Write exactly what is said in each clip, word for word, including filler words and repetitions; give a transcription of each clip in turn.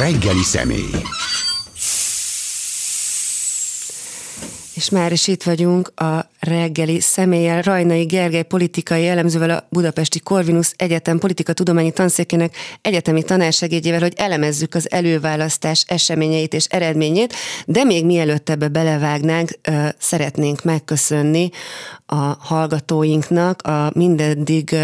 reggeli személy. És már is itt vagyunk a reggeli személlyel, Rajnai Gergely politikai elemzővel, a Budapesti Corvinus Egyetem politikatudományi tanszékének egyetemi tanársegédjével, hogy elemezzük az előválasztás eseményeit és eredményét, de még mielőtt ebbe belevágnánk, szeretnénk megköszönni a hallgatóinknak a mindeddig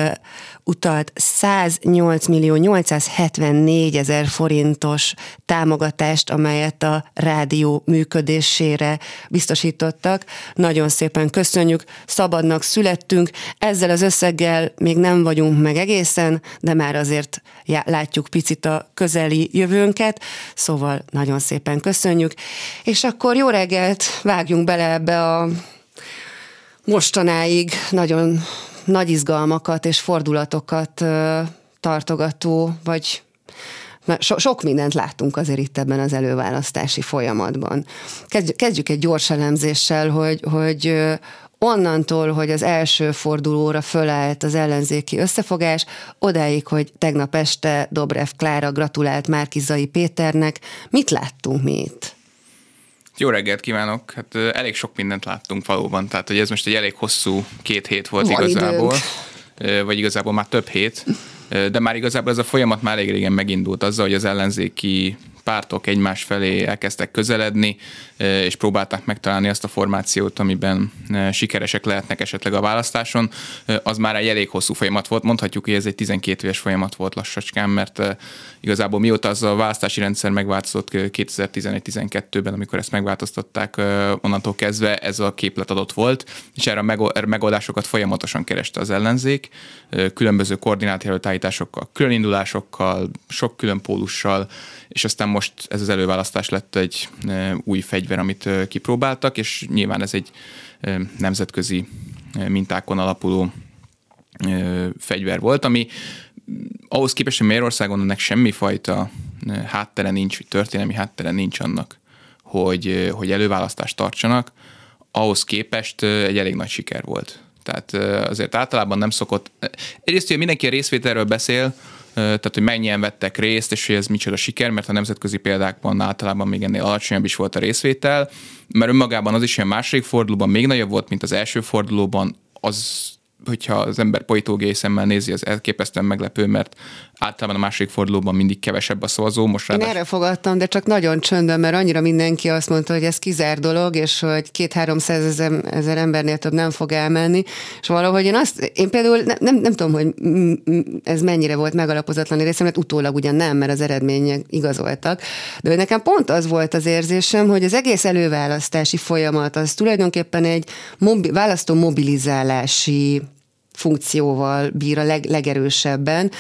utalt száznyolc millió nyolcszázhetvennégy ezer forintos támogatást, amelyet a rádió működésére biztosítottak. Nagyon szépen köszönjük, szabadnak születtünk. Ezzel az összeggel még nem vagyunk meg egészen, de már azért látjuk picit a közeli jövőnket, szóval nagyon szépen köszönjük. És akkor jó reggelt, vágjunk bele ebbe a mostanáig nagyon nagy izgalmakat és fordulatokat tartogató, vagy so- sok mindent láttunk azért itt ebben az előválasztási folyamatban. Kezdjük egy gyors elemzéssel, hogy, hogy onnantól, hogy az első fordulóra fölállt az ellenzéki összefogás, odáig, hogy tegnap este Dobrev Klára gratulált Márki-Zay Péternek. Mit láttunk mi itt? Jó reggelt kívánok! Hát elég sok mindent láttunk valóban, tehát hogy ez most egy elég hosszú két hét volt Van igazából, időnk. Vagy igazából már több hét, de már igazából ez a folyamat már elég régen megindult azzal, hogy az ellenzéki pártok egymás felé elkezdtek közeledni, és próbálták megtalálni azt a formációt, amiben sikeresek lehetnek esetleg a választáson. Az már egy elég hosszú folyamat volt, mondhatjuk, hogy ez egy tizenkét éves folyamat volt lassacskán, mert igazából mióta az a választási rendszer megváltozott kétezer-tizenegy-tizenkettőben, amikor ezt megváltoztatták, onnantól kezdve ez a képlet adott volt, és erre a megoldásokat folyamatosan kereste az ellenzék, különböző koordinátjelöltállításokkal, különindulásokkal, sok külön pólussal, és aztán most ez az előválasztás lett egy új fegyver, amit kipróbáltak, és nyilván ez egy nemzetközi mintákon alapuló fegyver volt, ami ahhoz képest, hogy Magyarországon ennek semmifajta háttere nincs, történelmi háttere nincs annak, hogy, hogy előválasztást tartsanak, ahhoz képest egy elég nagy siker volt. Tehát azért általában nem szokott... Egyrészt, hogy mindenki a részvételről beszél, tehát, hogy mennyien vettek részt, és hogy ez micsoda siker, mert a nemzetközi példákban általában még ennél alacsonyabb is volt a részvétel, mert önmagában az is, hogy a második fordulóban még nagyobb volt, mint az első fordulóban, az, hogyha az ember politológiai szemmel nézi, az elképesztően meglepő, mert általában a második fordulóban mindig kevesebb a szavazó. Most ráadás... Én erre fogadtam, de csak nagyon csöndön, mert annyira mindenki azt mondta, hogy ez kizár dolog, és hogy kétszáz-háromszázezer embernél több nem fog elmenni, és valahogy én azt, én például nem, nem, nem tudom, hogy ez mennyire volt megalapozatlan részem, mert utólag ugyan nem, mert az eredmények igazoltak, de nekem pont az volt az érzésem, hogy az egész előválasztási folyamat az tulajdonképpen egy mobi- választó mobilizálási funkcióval bír a leg, legerősebben,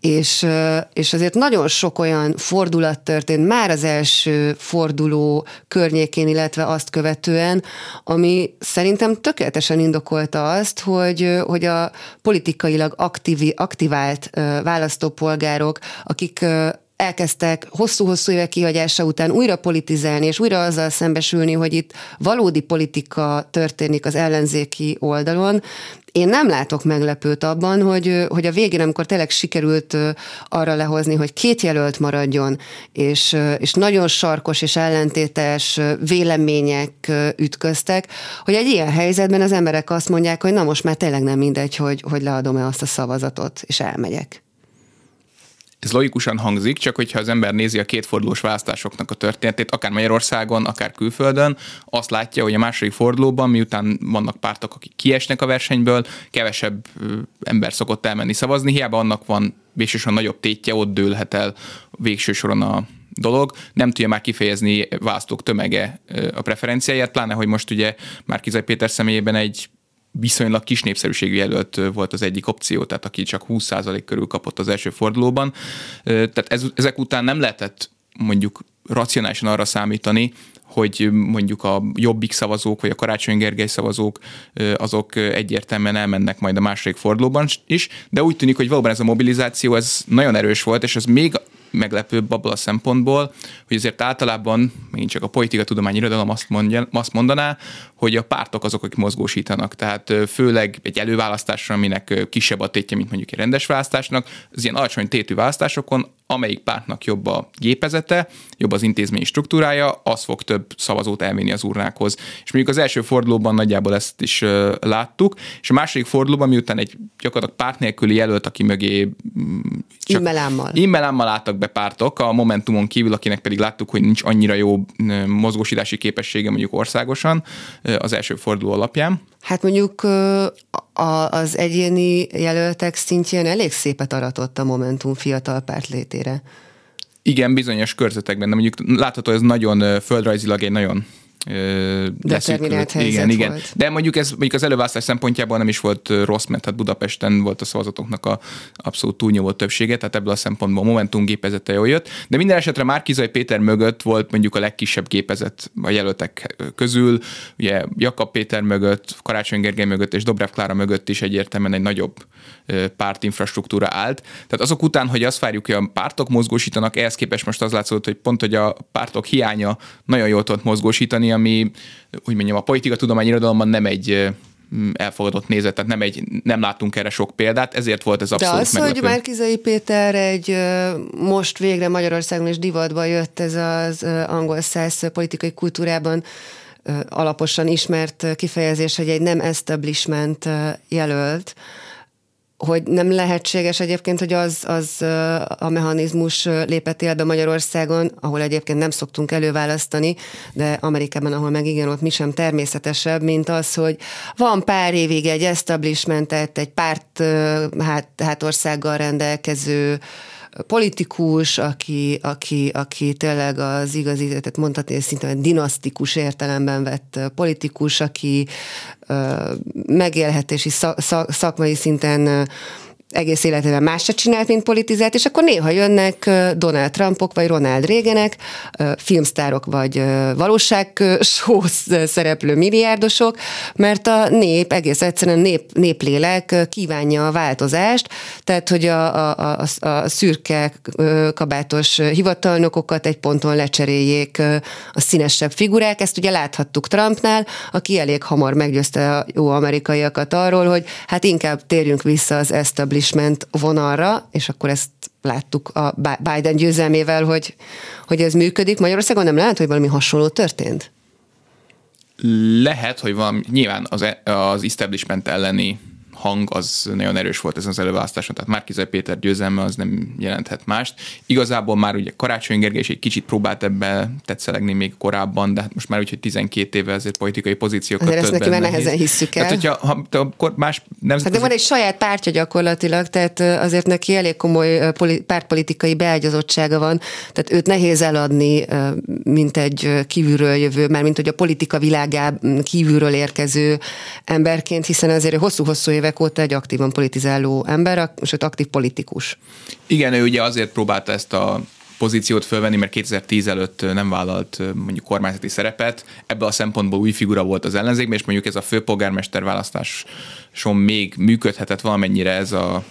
és, és azért nagyon sok olyan fordulat történt már az első forduló környékén, illetve azt követően, ami szerintem tökéletesen indokolta azt, hogy, hogy a politikailag aktív, aktivált választópolgárok, akik elkezdtek hosszú-hosszú évek kihagyása után újra politizálni, és újra azzal szembesülni, hogy itt valódi politika történik az ellenzéki oldalon. Én nem látok meglepőt abban, hogy, hogy a végén, amikor tényleg sikerült arra lehozni, hogy két jelölt maradjon, és, és nagyon sarkos és ellentétes vélemények ütköztek, hogy egy ilyen helyzetben az emberek azt mondják, hogy na most már tényleg nem mindegy, hogy, hogy leadom-e azt a szavazatot, és elmegyek. Ez logikusan hangzik, csak hogyha az ember nézi a kétfordulós választásoknak a történetét, akár Magyarországon, akár külföldön, azt látja, hogy a második fordulóban, miután vannak pártok, akik kiesnek a versenyből, kevesebb ember szokott elmenni szavazni, hiába annak van végsősorban nagyobb tétje, ott dőlhet el végső soron a dolog, nem tudja már kifejezni választók tömege a preferenciáját, pláne, hogy most ugye Márki-Zay Péter személyében egy viszonylag kis népszerűségű jelölt volt az egyik opció, tehát aki csak húsz százalék körül kapott az első fordulóban. Tehát ez, ezek után nem lehetett mondjuk racionálisan arra számítani, hogy mondjuk a Jobbik szavazók, vagy a Karácsony Gergely szavazók, azok egyértelműen elmennek majd a második fordulóban is, de úgy tűnik, hogy valóban ez a mobilizáció, ez nagyon erős volt, és ez még meglepőbb abból a szempontból, hogy azért általában, megint csak a politikatudományi irodalom azt, mondja, azt mondaná, hogy a pártok azok, akik mozgósítanak. Tehát főleg egy előválasztásra, aminek kisebb a tétje, mint mondjuk egy rendes választásnak, az ilyen alacsony tétű választásokon amelyik pártnak jobb a gépezete, jobb az intézmény struktúrája, az fog több szavazót elvinni az urnákhoz. És mondjuk az első fordulóban nagyjából ezt is láttuk, és a második fordulóban, miután egy gyakorlatilag párt nélküli jelölt, aki mögé csak immelámmal. immelámmal álltak be pártok, a Momentumon kívül, akinek pedig láttuk, hogy nincs annyira jó mozgósítási képessége mondjuk országosan az első forduló alapján. Hát mondjuk az egyéni jelöltek szintjén elég szépet aratott a Momentum fiatal párt létére. Igen, bizonyos körzetekben, de mondjuk látható, ez nagyon földrajzilag egy nagyon determinált helyzet igen, igen. volt. De mondjuk ez mondjuk az előválasztás szempontjából nem is volt rossz, mert hát Budapesten volt a szavazatoknak a abszolút túlnyomó többsége, tehát ebből a szempontból a Momentum gépezete jól jött, de minden esetre Márki-Zay Péter mögött volt mondjuk a legkisebb gépezet a jelöltek közül, ugye Jakab Péter mögött, Karácsony Gergely mögött és Dobrev Klára mögött is egyértelműen egy nagyobb pártinfrastruktúra állt. Tehát azok után, hogy azt várjuk, hogy a pártok mozgósítanak, ehhez képest most az látszott, hogy pont, hogy a pártok hiánya nagyon jól tudott mozgósítani, ami, úgy mondjam, a politikatudományi irodalomban nem egy elfogadott nézet, tehát nem, egy, nem láttunk erre sok példát, ezért volt ez abszolút meglepő. De az, meglepő. Hogy Márki-Zay Péter egy most végre Magyarországon is divatba jött ez az angol-szász politikai kultúrában alaposan ismert kifejezés, hogy egy nem establishment jelölt, hogy nem lehetséges egyébként, hogy az, az a mechanizmus lépett életbe Magyarországon, ahol egyébként nem szoktunk előválasztani, de Amerikában, ahol meg igen, ott mi sem természetesebb, mint az, hogy van pár évig egy establishmentet, egy párt hát, hátországgal rendelkező politikus, aki, aki, aki tényleg az igazi, tehát mondhatni, szinte dinasztikus értelemben vett politikus, aki ö, megélhetési szak, szak, szakmai szinten ö, egész életében más se csinált, mint politizált, és akkor néha jönnek Donald Trumpok, vagy Ronald Reaganek, filmsztárok, vagy valóságshow szereplő milliárdosok, mert a nép, egész egyszerűen nép, néplélek kívánja a változást, tehát, hogy a, a, a, a szürke kabátos hivatalnokokat egy ponton lecseréljék a színesebb figurák, ezt ugye láthattuk Trumpnál, aki elég hamar meggyőzte a jó amerikaiakat arról, hogy hát inkább térjünk vissza az establishment vonalra, és akkor ezt láttuk a Biden győzelmével, hogy, hogy ez működik. Magyarországon nem lehet, hogy valami hasonló történt? Lehet, hogy van. Nyilván az, az establishment elleni hang az nagyon erős volt ezen az előválasztáson, tehát Márki-Zay Péter győzelme az nem jelenthet mást. Igazából már ugye Karácsony Gergely is egy kicsit próbált ebben tetszelegni még korábban, de hát most már úgy, hogy tizenkettő éve azért politikai pozíciókat tölt benne. Ezt neki nehezen hisszük el. Tehát, hogyha ha, akkor más nemzet... Hát de van egy saját pártja gyakorlatilag, tehát azért neki elég komoly pártpolitikai beágyazottsága van, tehát őt nehéz eladni, mint egy kívülről jövő, már mint hogy a politika világában kívülről érkező emberként, hiszen azért hosszú-hosszú évek óta egy aktívan politizáló ember, sőt aktív politikus. Igen, ő ugye azért próbálta ezt a pozíciót fölvenni, mert kétezer-tíz előtt nem vállalt mondjuk kormányzati szerepet. Ebből a szempontból új figura volt az ellenzékben, és mondjuk ez a főpolgármester választáson még működhetett valamennyire ez a,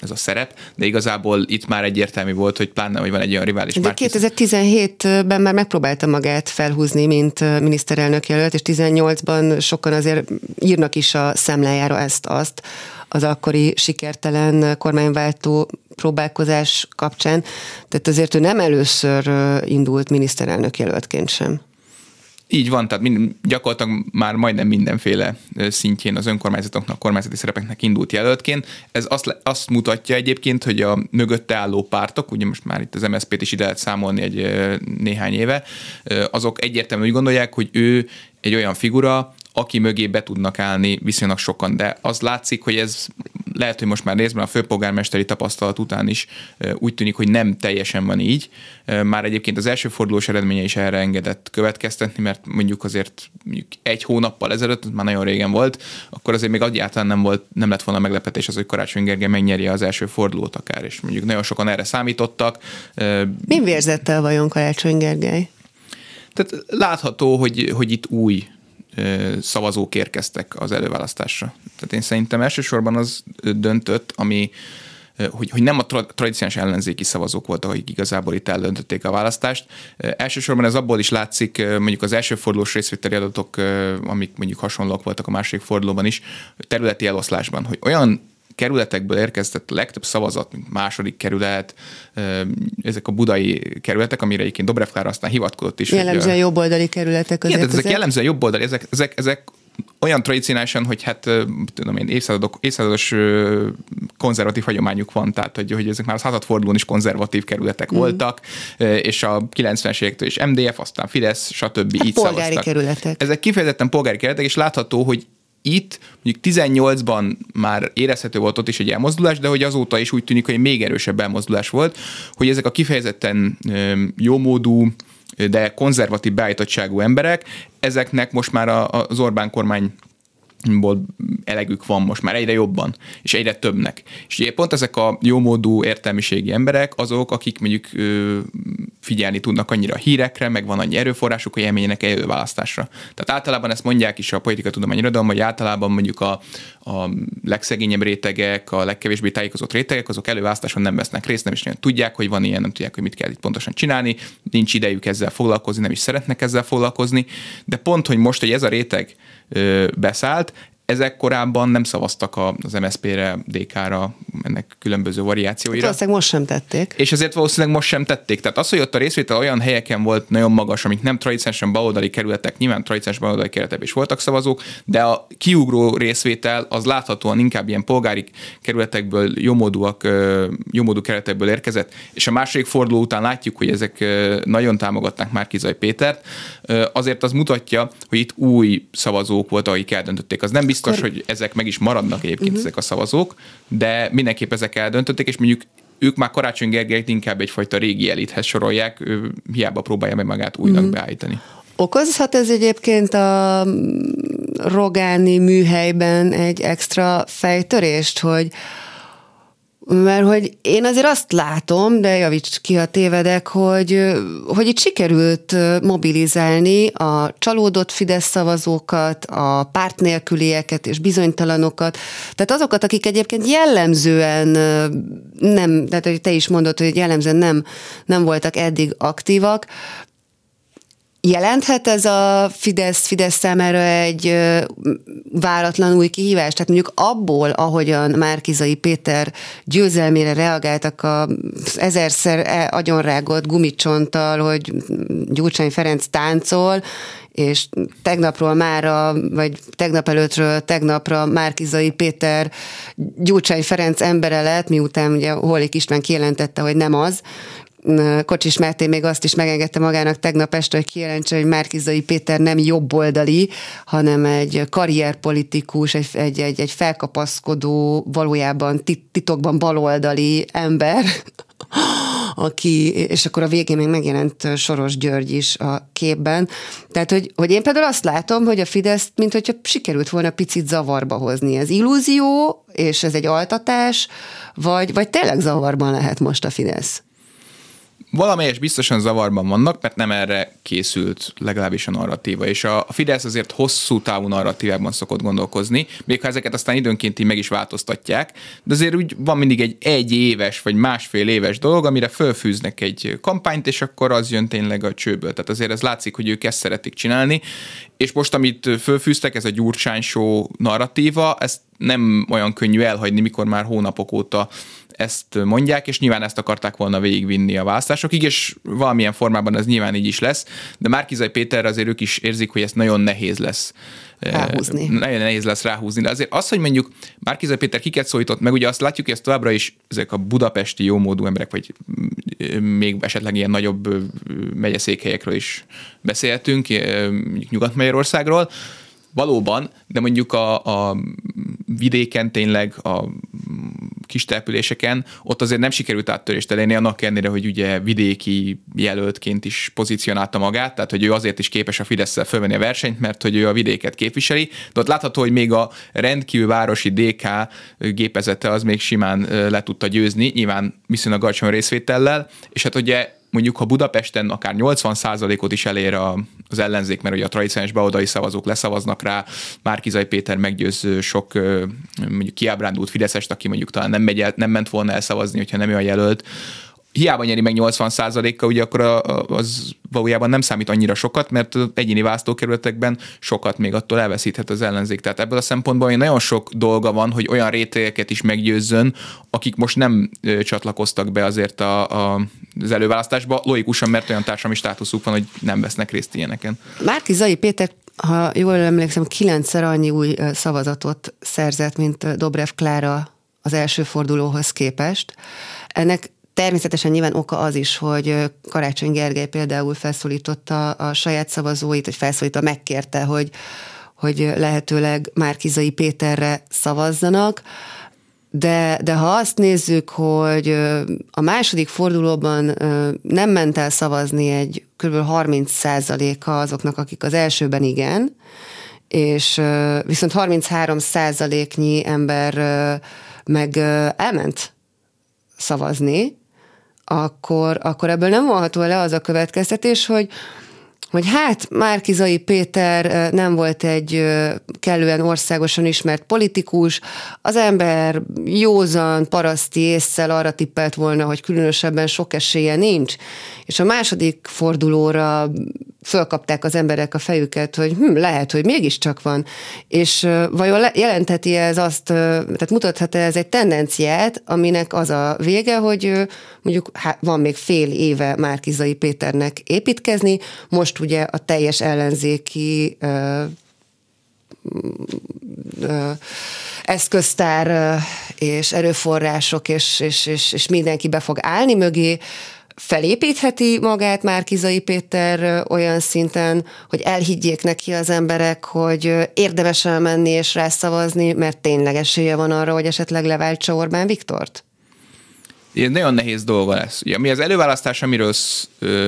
ez a szerep, de igazából itt már egyértelmű volt, hogy pláne, hogy van egy olyan rivális. De kétezer-tizenhétben már megpróbálta magát felhúzni, mint miniszterelnök jelölt, és tizennyolcban sokan azért írnak is a számlájára ezt-azt, az akkori sikertelen kormányváltó próbálkozás kapcsán. Tehát azért ő nem először indult miniszterelnök jelöltként sem. Így van, tehát mind, gyakorlatilag már majdnem mindenféle szintjén az önkormányzatoknak, kormányzati szerepeknek indult jelöltként. Ez azt, azt mutatja egyébként, hogy a mögötte álló pártok, ugye most már itt az em es zé pét is ide lehet számolni egy néhány éve, azok egyértelműen úgy gondolják, hogy ő egy olyan figura, aki mögé be tudnak állni viszonylag sokan, de az látszik, hogy ez lehet, hogy most már részben a főpolgármesteri tapasztalat után is úgy tűnik, hogy nem teljesen van így. Már egyébként az első fordulós eredménye is erre engedett következtetni, mert mondjuk azért mondjuk egy hónappal ezelőtt, már nagyon régen volt, akkor azért még egyáltalán nem volt, nem lett volna meglepetés az, hogy Karácsony Gergely megnyeri az első fordulót akár, és mondjuk nagyon sokan erre számítottak. Mi vérzett el vajon Karácsony Gergely? Tehát látható, hogy, hogy itt új szavazók érkeztek az előválasztásra. Tehát én szerintem elsősorban az döntött, ami, hogy, hogy nem a tra- tradicionális ellenzéki szavazók voltak, akik igazából itt eldöntötték a választást. Elsősorban ez abból is látszik, mondjuk az első fordulós részvételi adatok, amik mondjuk hasonlók voltak a második fordulóban is, területi eloszlásban, hogy olyan kerületekből érkezett legtöbb szavazat, mint második kerület, ezek a budai kerületek, amire egyébként Dobrev Klára aztán hivatkozott is. Jellemzően hogy, jobboldali kerületek. Igen, ezek, ezek jellemzően jobboldali, ezek, ezek, ezek olyan tradicionálisan, hogy hát tudom én, évszázadok, évszázados konzervatív hagyományuk van, tehát hogy, hogy ezek már az házadfordulón is konzervatív kerületek mm. voltak, és a kilencvenes évektől is em dé ef, aztán Fidesz, stb. Hát így polgári szavaztak. Kerületek. Ezek kifejezetten polgári kerületek, és látható, hogy itt mondjuk tizennyolcban már érezhető volt ott is egy elmozdulás, de hogy azóta is úgy tűnik, hogy még erősebb elmozdulás volt, hogy ezek a kifejezetten jómódú, de konzervatív beállítottságú emberek, ezeknek most már az Orbán kormányból elegük van most már egyre jobban, és egyre többnek. És ugye pont ezek a jómódú értelmiségi emberek azok, akik mondjuk figyelni tudnak annyira a hírekre, meg van annyi erőforrásuk, hogy elmenjenek előválasztásra. Tehát általában ezt mondják is a politikatudományi irodalomban, hogy általában mondjuk a, a legszegényebb rétegek, a legkevésbé tájékozott rétegek, azok előválasztáson nem vesznek részt, nem is nem tudják, hogy van ilyen, nem tudják, hogy mit kell itt pontosan csinálni, nincs idejük ezzel foglalkozni, nem is szeretnek ezzel foglalkozni, de pont, hogy most, hogy ez a réteg ö, beszállt, ezek korábban nem szavaztak az em es zé pé-re, dé ká-ra, ennek különböző variációira. Valószínűleg most sem tették. És ezért valószínűleg most sem tették. Tehát az, hogy ott a részvétel olyan helyeken volt nagyon magas, amik nem tradicionálisan baloldali kerületek, nyilván tradicionálisan baloldali kerületek is voltak szavazók, de a kiugró részvétel az láthatóan inkább ilyen polgári kerületekből, jómódúak, jómódú kerületekből érkezett. És a második forduló után látjuk, hogy ezek nagyon támogatnak már Márki-Zay Pétert. Azért az mutatja, hogy itt új szavazók voltak, akik eldöntötték. Az nem biztos, biztos, hogy ezek meg is maradnak egyébként uh-huh. ezek a szavazók, de mindenképp ezek eldöntötték, és mondjuk ők már Karácsony Gergelyt inkább egyfajta régi elithez sorolják, ő hiába próbálja meg magát újnak uh-huh. beállítani. Okozhat ez egyébként a Rogáni műhelyben egy extra fejtörést, hogy mert hogy én azért azt látom, de javíts ki, ha tévedek, hogy, hogy itt sikerült mobilizálni a csalódott Fidesz szavazókat, a párt nélkülieket és bizonytalanokat, tehát azokat, akik egyébként jellemzően nem, tehát hogy te is mondod, hogy jellemzően nem, nem voltak eddig aktívak. Jelenthet ez a Fidesz, Fidesz számára egy váratlan új kihívás? Tehát mondjuk abból, ahogyan Márki-Zay Péter győzelmére reagáltak az ezerszer agyonrágott gumicsonttal, hogy Gyurcsány Ferenc táncol, és tegnapról mára, vagy tegnap előttről tegnapra Márki-Zay Péter Gyurcsány Ferenc embere lett, miután ugye Hollik István kijelentette, hogy nem az. Kocsis Máté még azt is megengedte magának tegnap este, hogy kijelentse, hogy Márki-Zay Péter nem jobboldali, hanem egy karrierpolitikus, egy, egy, egy, egy felkapaszkodó, valójában titokban baloldali ember, aki, és akkor a végén még megjelent Soros György is a képben. Tehát, hogy, hogy én például azt látom, hogy a Fideszt, mint hogyha sikerült volna picit zavarba hozni. Ez illúzió, és ez egy altatás, vagy, vagy tényleg zavarban lehet most a Fidesz? Valamelyes biztosan zavarban vannak, mert nem erre készült legalábbis a narratíva, és a Fidesz azért hosszú távú narratívában szokott gondolkozni, még ha ezeket aztán időnként így meg is változtatják, de azért úgy van mindig egy egy éves vagy másfél éves dolog, amire fölfűznek egy kampányt, és akkor az jön tényleg a csőből. Tehát azért ez látszik, hogy ők ezt szeretik csinálni, és most, amit fölfűztek, ez a Gyurcsány show narratíva, ezt nem olyan könnyű elhagyni, mikor már hónapok óta ezt mondják, és nyilván ezt akarták volna végigvinni a választásokig, és valamilyen formában ez nyilván így is lesz, de Márki-Zay Péter azért ők is érzik, hogy ezt nagyon nehéz lesz ráhúzni. Nagyon nehéz lesz ráhúzni, de azért az, hogy mondjuk Márki-Zay Péter kiket szólított, meg ugye azt látjuk, hogy ezt továbbra is ezek a budapesti jómódú emberek, vagy még esetleg ilyen nagyobb megyeszékhelyekről is beszélhetünk, Nyugat-Magyarországról, valóban, de mondjuk a, a vidéken tényleg, a kis településeken, ott azért nem sikerült áttörést elérni, annak ellenére, hogy ugye vidéki jelöltként is pozícionálta magát, tehát hogy ő azért is képes a Fidesszel fölvenni a versenyt, mert hogy ő a vidéket képviseli, de ott látható, hogy még a rendkívül városi dé ká gépezete az még simán le tudta győzni, nyilván viszonylag alacsony részvétellel, és hát ugye mondjuk, ha Budapesten akár nyolcvan százalékot is elér a, az ellenzék, mert ugye a tradicionális baloldali szavazók leszavaznak rá, Márki-Zay Péter meggyőz sok mondjuk kiábrándult fideszest, aki mondjuk talán nem, megy el, nem ment volna elszavazni, hogyha nem ő a jelölt, hiába nyeri meg nyolcvan százaléka, ugye akkor a, a, az valójában nem számít annyira sokat, mert egyéni választókerületekben sokat még attól elveszíthet az ellenzék. Tehát ebből a szempontból nagyon sok dolga van, hogy olyan rétegeket is meggyőzzön, akik most nem csatlakoztak be azért a, a, az előválasztásba, logikusan, mert olyan társadalmi státuszuk van, hogy nem vesznek részt ilyeneken. Márki Zay Péter, ha jól emlékszem, kilencszer annyi új szavazatot szerzett, mint Dobrev Klára az első fordulóhoz képest. Ennek természetesen nyilván oka az is, hogy Karácsony Gergely például felszólította a saját szavazóit, vagy felszólította, megkérte, hogy, hogy lehetőleg Márki Zay Péterre szavazzanak, de, de ha azt nézzük, hogy a második fordulóban nem ment el szavazni egy kb. harminc százaléka azoknak, akik az elsőben igen, és viszont harminchárom százaléknyi ember meg elment szavazni, akkor, akkor ebből nem vonható le az a következtetés, hogy, hogy hát Márki Zay Péter nem volt egy kellően országosan ismert politikus, az ember józan, paraszti ésszel arra tippelt volna, hogy különösebben sok esélye nincs, és a második fordulóra fölkapták az emberek a fejüket, hogy hm, lehet, hogy mégiscsak van, és vajon jelentheti ez azt, tehát mutathat-e ez egy tendenciát, aminek az a vége, hogy mondjuk hát van még fél éve Márki Zay Péternek építkezni, most ugye a teljes ellenzéki ö, ö, eszköztár és erőforrások, és, és, és, és mindenki be fog állni mögé, felépítheti magát Márki Zay Péter olyan szinten, hogy elhiggyék neki az emberek, hogy érdemes elmenni és rászavazni, mert tényleg esélye van arra, hogy esetleg leváltsa Orbán Viktort? Ilyen nagyon nehéz dolga lesz. Ugye, ami az előválasztás, amiről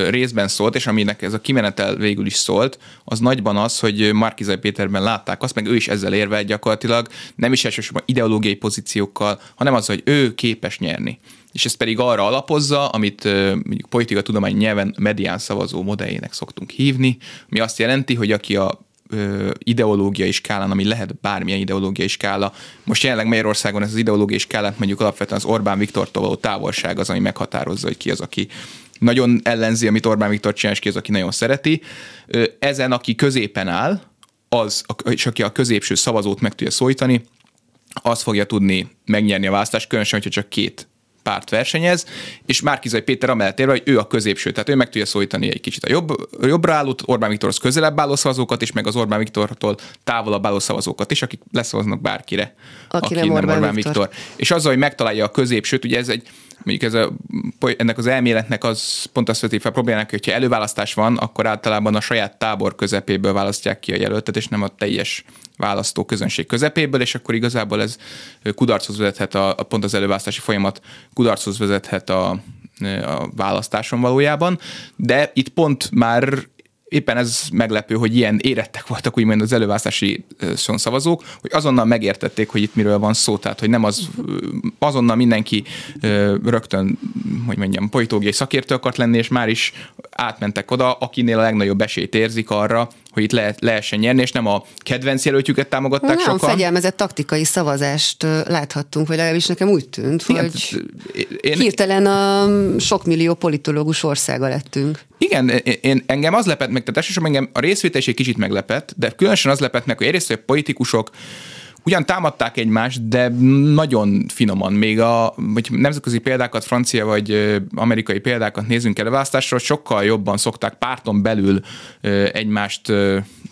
részben szólt, és aminek ez a kimenetel végül is szólt, az nagyban az, hogy Márki Zay Péterben látták azt, meg ő is ezzel érvelt gyakorlatilag, nem is elsősorban ideológiai pozíciókkal, hanem az, hogy ő képes nyerni. És ez pedig arra alapozza, amit mondjuk politikatudomány nyelven medián szavazó modelljének szoktunk hívni, ami azt jelenti, hogy aki a ideológiai skálán, ami lehet bármilyen ideológiai skála. Most jelenleg Magyarországon ez az ideológiai skálát mondjuk alapvetően az Orbán Viktortól való távolság az, ami meghatározza, hogy ki az, aki nagyon ellenzi, amit Orbán Viktor csinál, és ki az, aki nagyon szereti. Ezen, aki középen áll, az, és aki a középső szavazót meg tudja szólítani, az fogja tudni megnyerni a választást, különösen, hogyha csak két párt versenyez, és Márki Zay Péter amellett érve, hogy ő a középső, tehát ő meg tudja szólítani egy kicsit a jobb, jobbra állót, Orbán Viktorhoz közelebb álló szavazókat, és meg az Orbán Viktortól távolabb álló szavazókat is, akik leszavaznak bárkire, aki nem Orbán, Orbán Viktor. Viktor. És azzal, hogy megtalálja a középsőt, ugye ez egy, mondjuk ez a, ennek az elméletnek az pont azt veti fel problémának, hogyha előválasztás van, akkor általában a saját tábor közepéből választják ki a jelöltet, és nem a teljes választó közönség közepéből, és akkor igazából ez kudarchoz vezethet, a, pont az előválasztási folyamat kudarchoz vezethet a, a választáson valójában, de itt pont már éppen ez meglepő, hogy ilyen érettek voltak úgymond az előválasztási szavazók, hogy azonnal megértették, hogy itt miről van szó, tehát hogy nem az, azonnal mindenki rögtön, hogy mondjam, politológiai szakértő akart lenni, és már is átmentek oda, akinél a legnagyobb esélyt érzik arra, hogy itt le- lehessen nyerni, és nem a kedvenc jelöltjüket támogatták sokan. Nagyon fegyelmezett taktikai szavazást láthattunk, vagy legalábbis nekem úgy tűnt, igen, hogy én... hirtelen a sok millió politológus országa lettünk. Igen, én, engem az lepett meg, tehát elsősorban engem a részvételiség kicsit meglepett, de különösen az lepett meg, hogy egyrészt, politikusok ugyan támadták egymást, de nagyon finoman. Még a vagy nemzetközi példákat, francia vagy amerikai példákat nézünk előválasztásról, sokkal jobban szokták párton belül egymást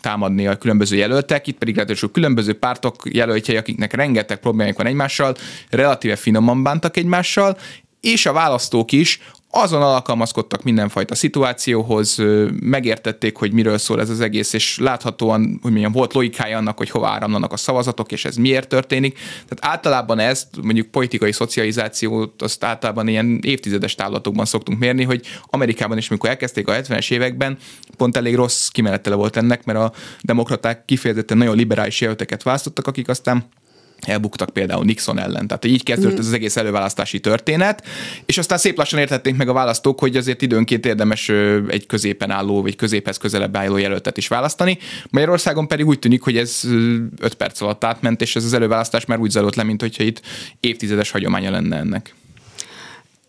támadni a különböző jelöltek. Itt pedig lehetőség különböző pártok jelöltjei, akiknek rengeteg problémáik van egymással, relatíve finoman bántak egymással, és a választók is azon alkalmazkodtak mindenfajta szituációhoz, megértették, hogy miről szól ez az egész, és láthatóan, hogy mondjam, volt logikája annak, hogy hova áramlanak a szavazatok, és ez miért történik. Tehát általában ezt, mondjuk politikai szocializációt, azt általában ilyen évtizedes távlatokban szoktunk mérni, hogy Amerikában is, mikor elkezdték a hetvenes években, pont elég rossz kimenetele volt ennek, mert a demokraták kifejezetten nagyon liberális jelölteket választottak, akik aztán elbuktak például Nixon ellen. Tehát így kezdődött mm. ez az egész előválasztási történet, és aztán szép lassan értették meg a választók, hogy azért időnként érdemes egy középen álló, vagy középhez közelebb álló jelöltet is választani. Magyarországon pedig úgy tűnik, hogy ez öt perc alatt átment, és ez az előválasztás már úgy zajlott le, mint hogyha itt évtizedes hagyománya lenne ennek.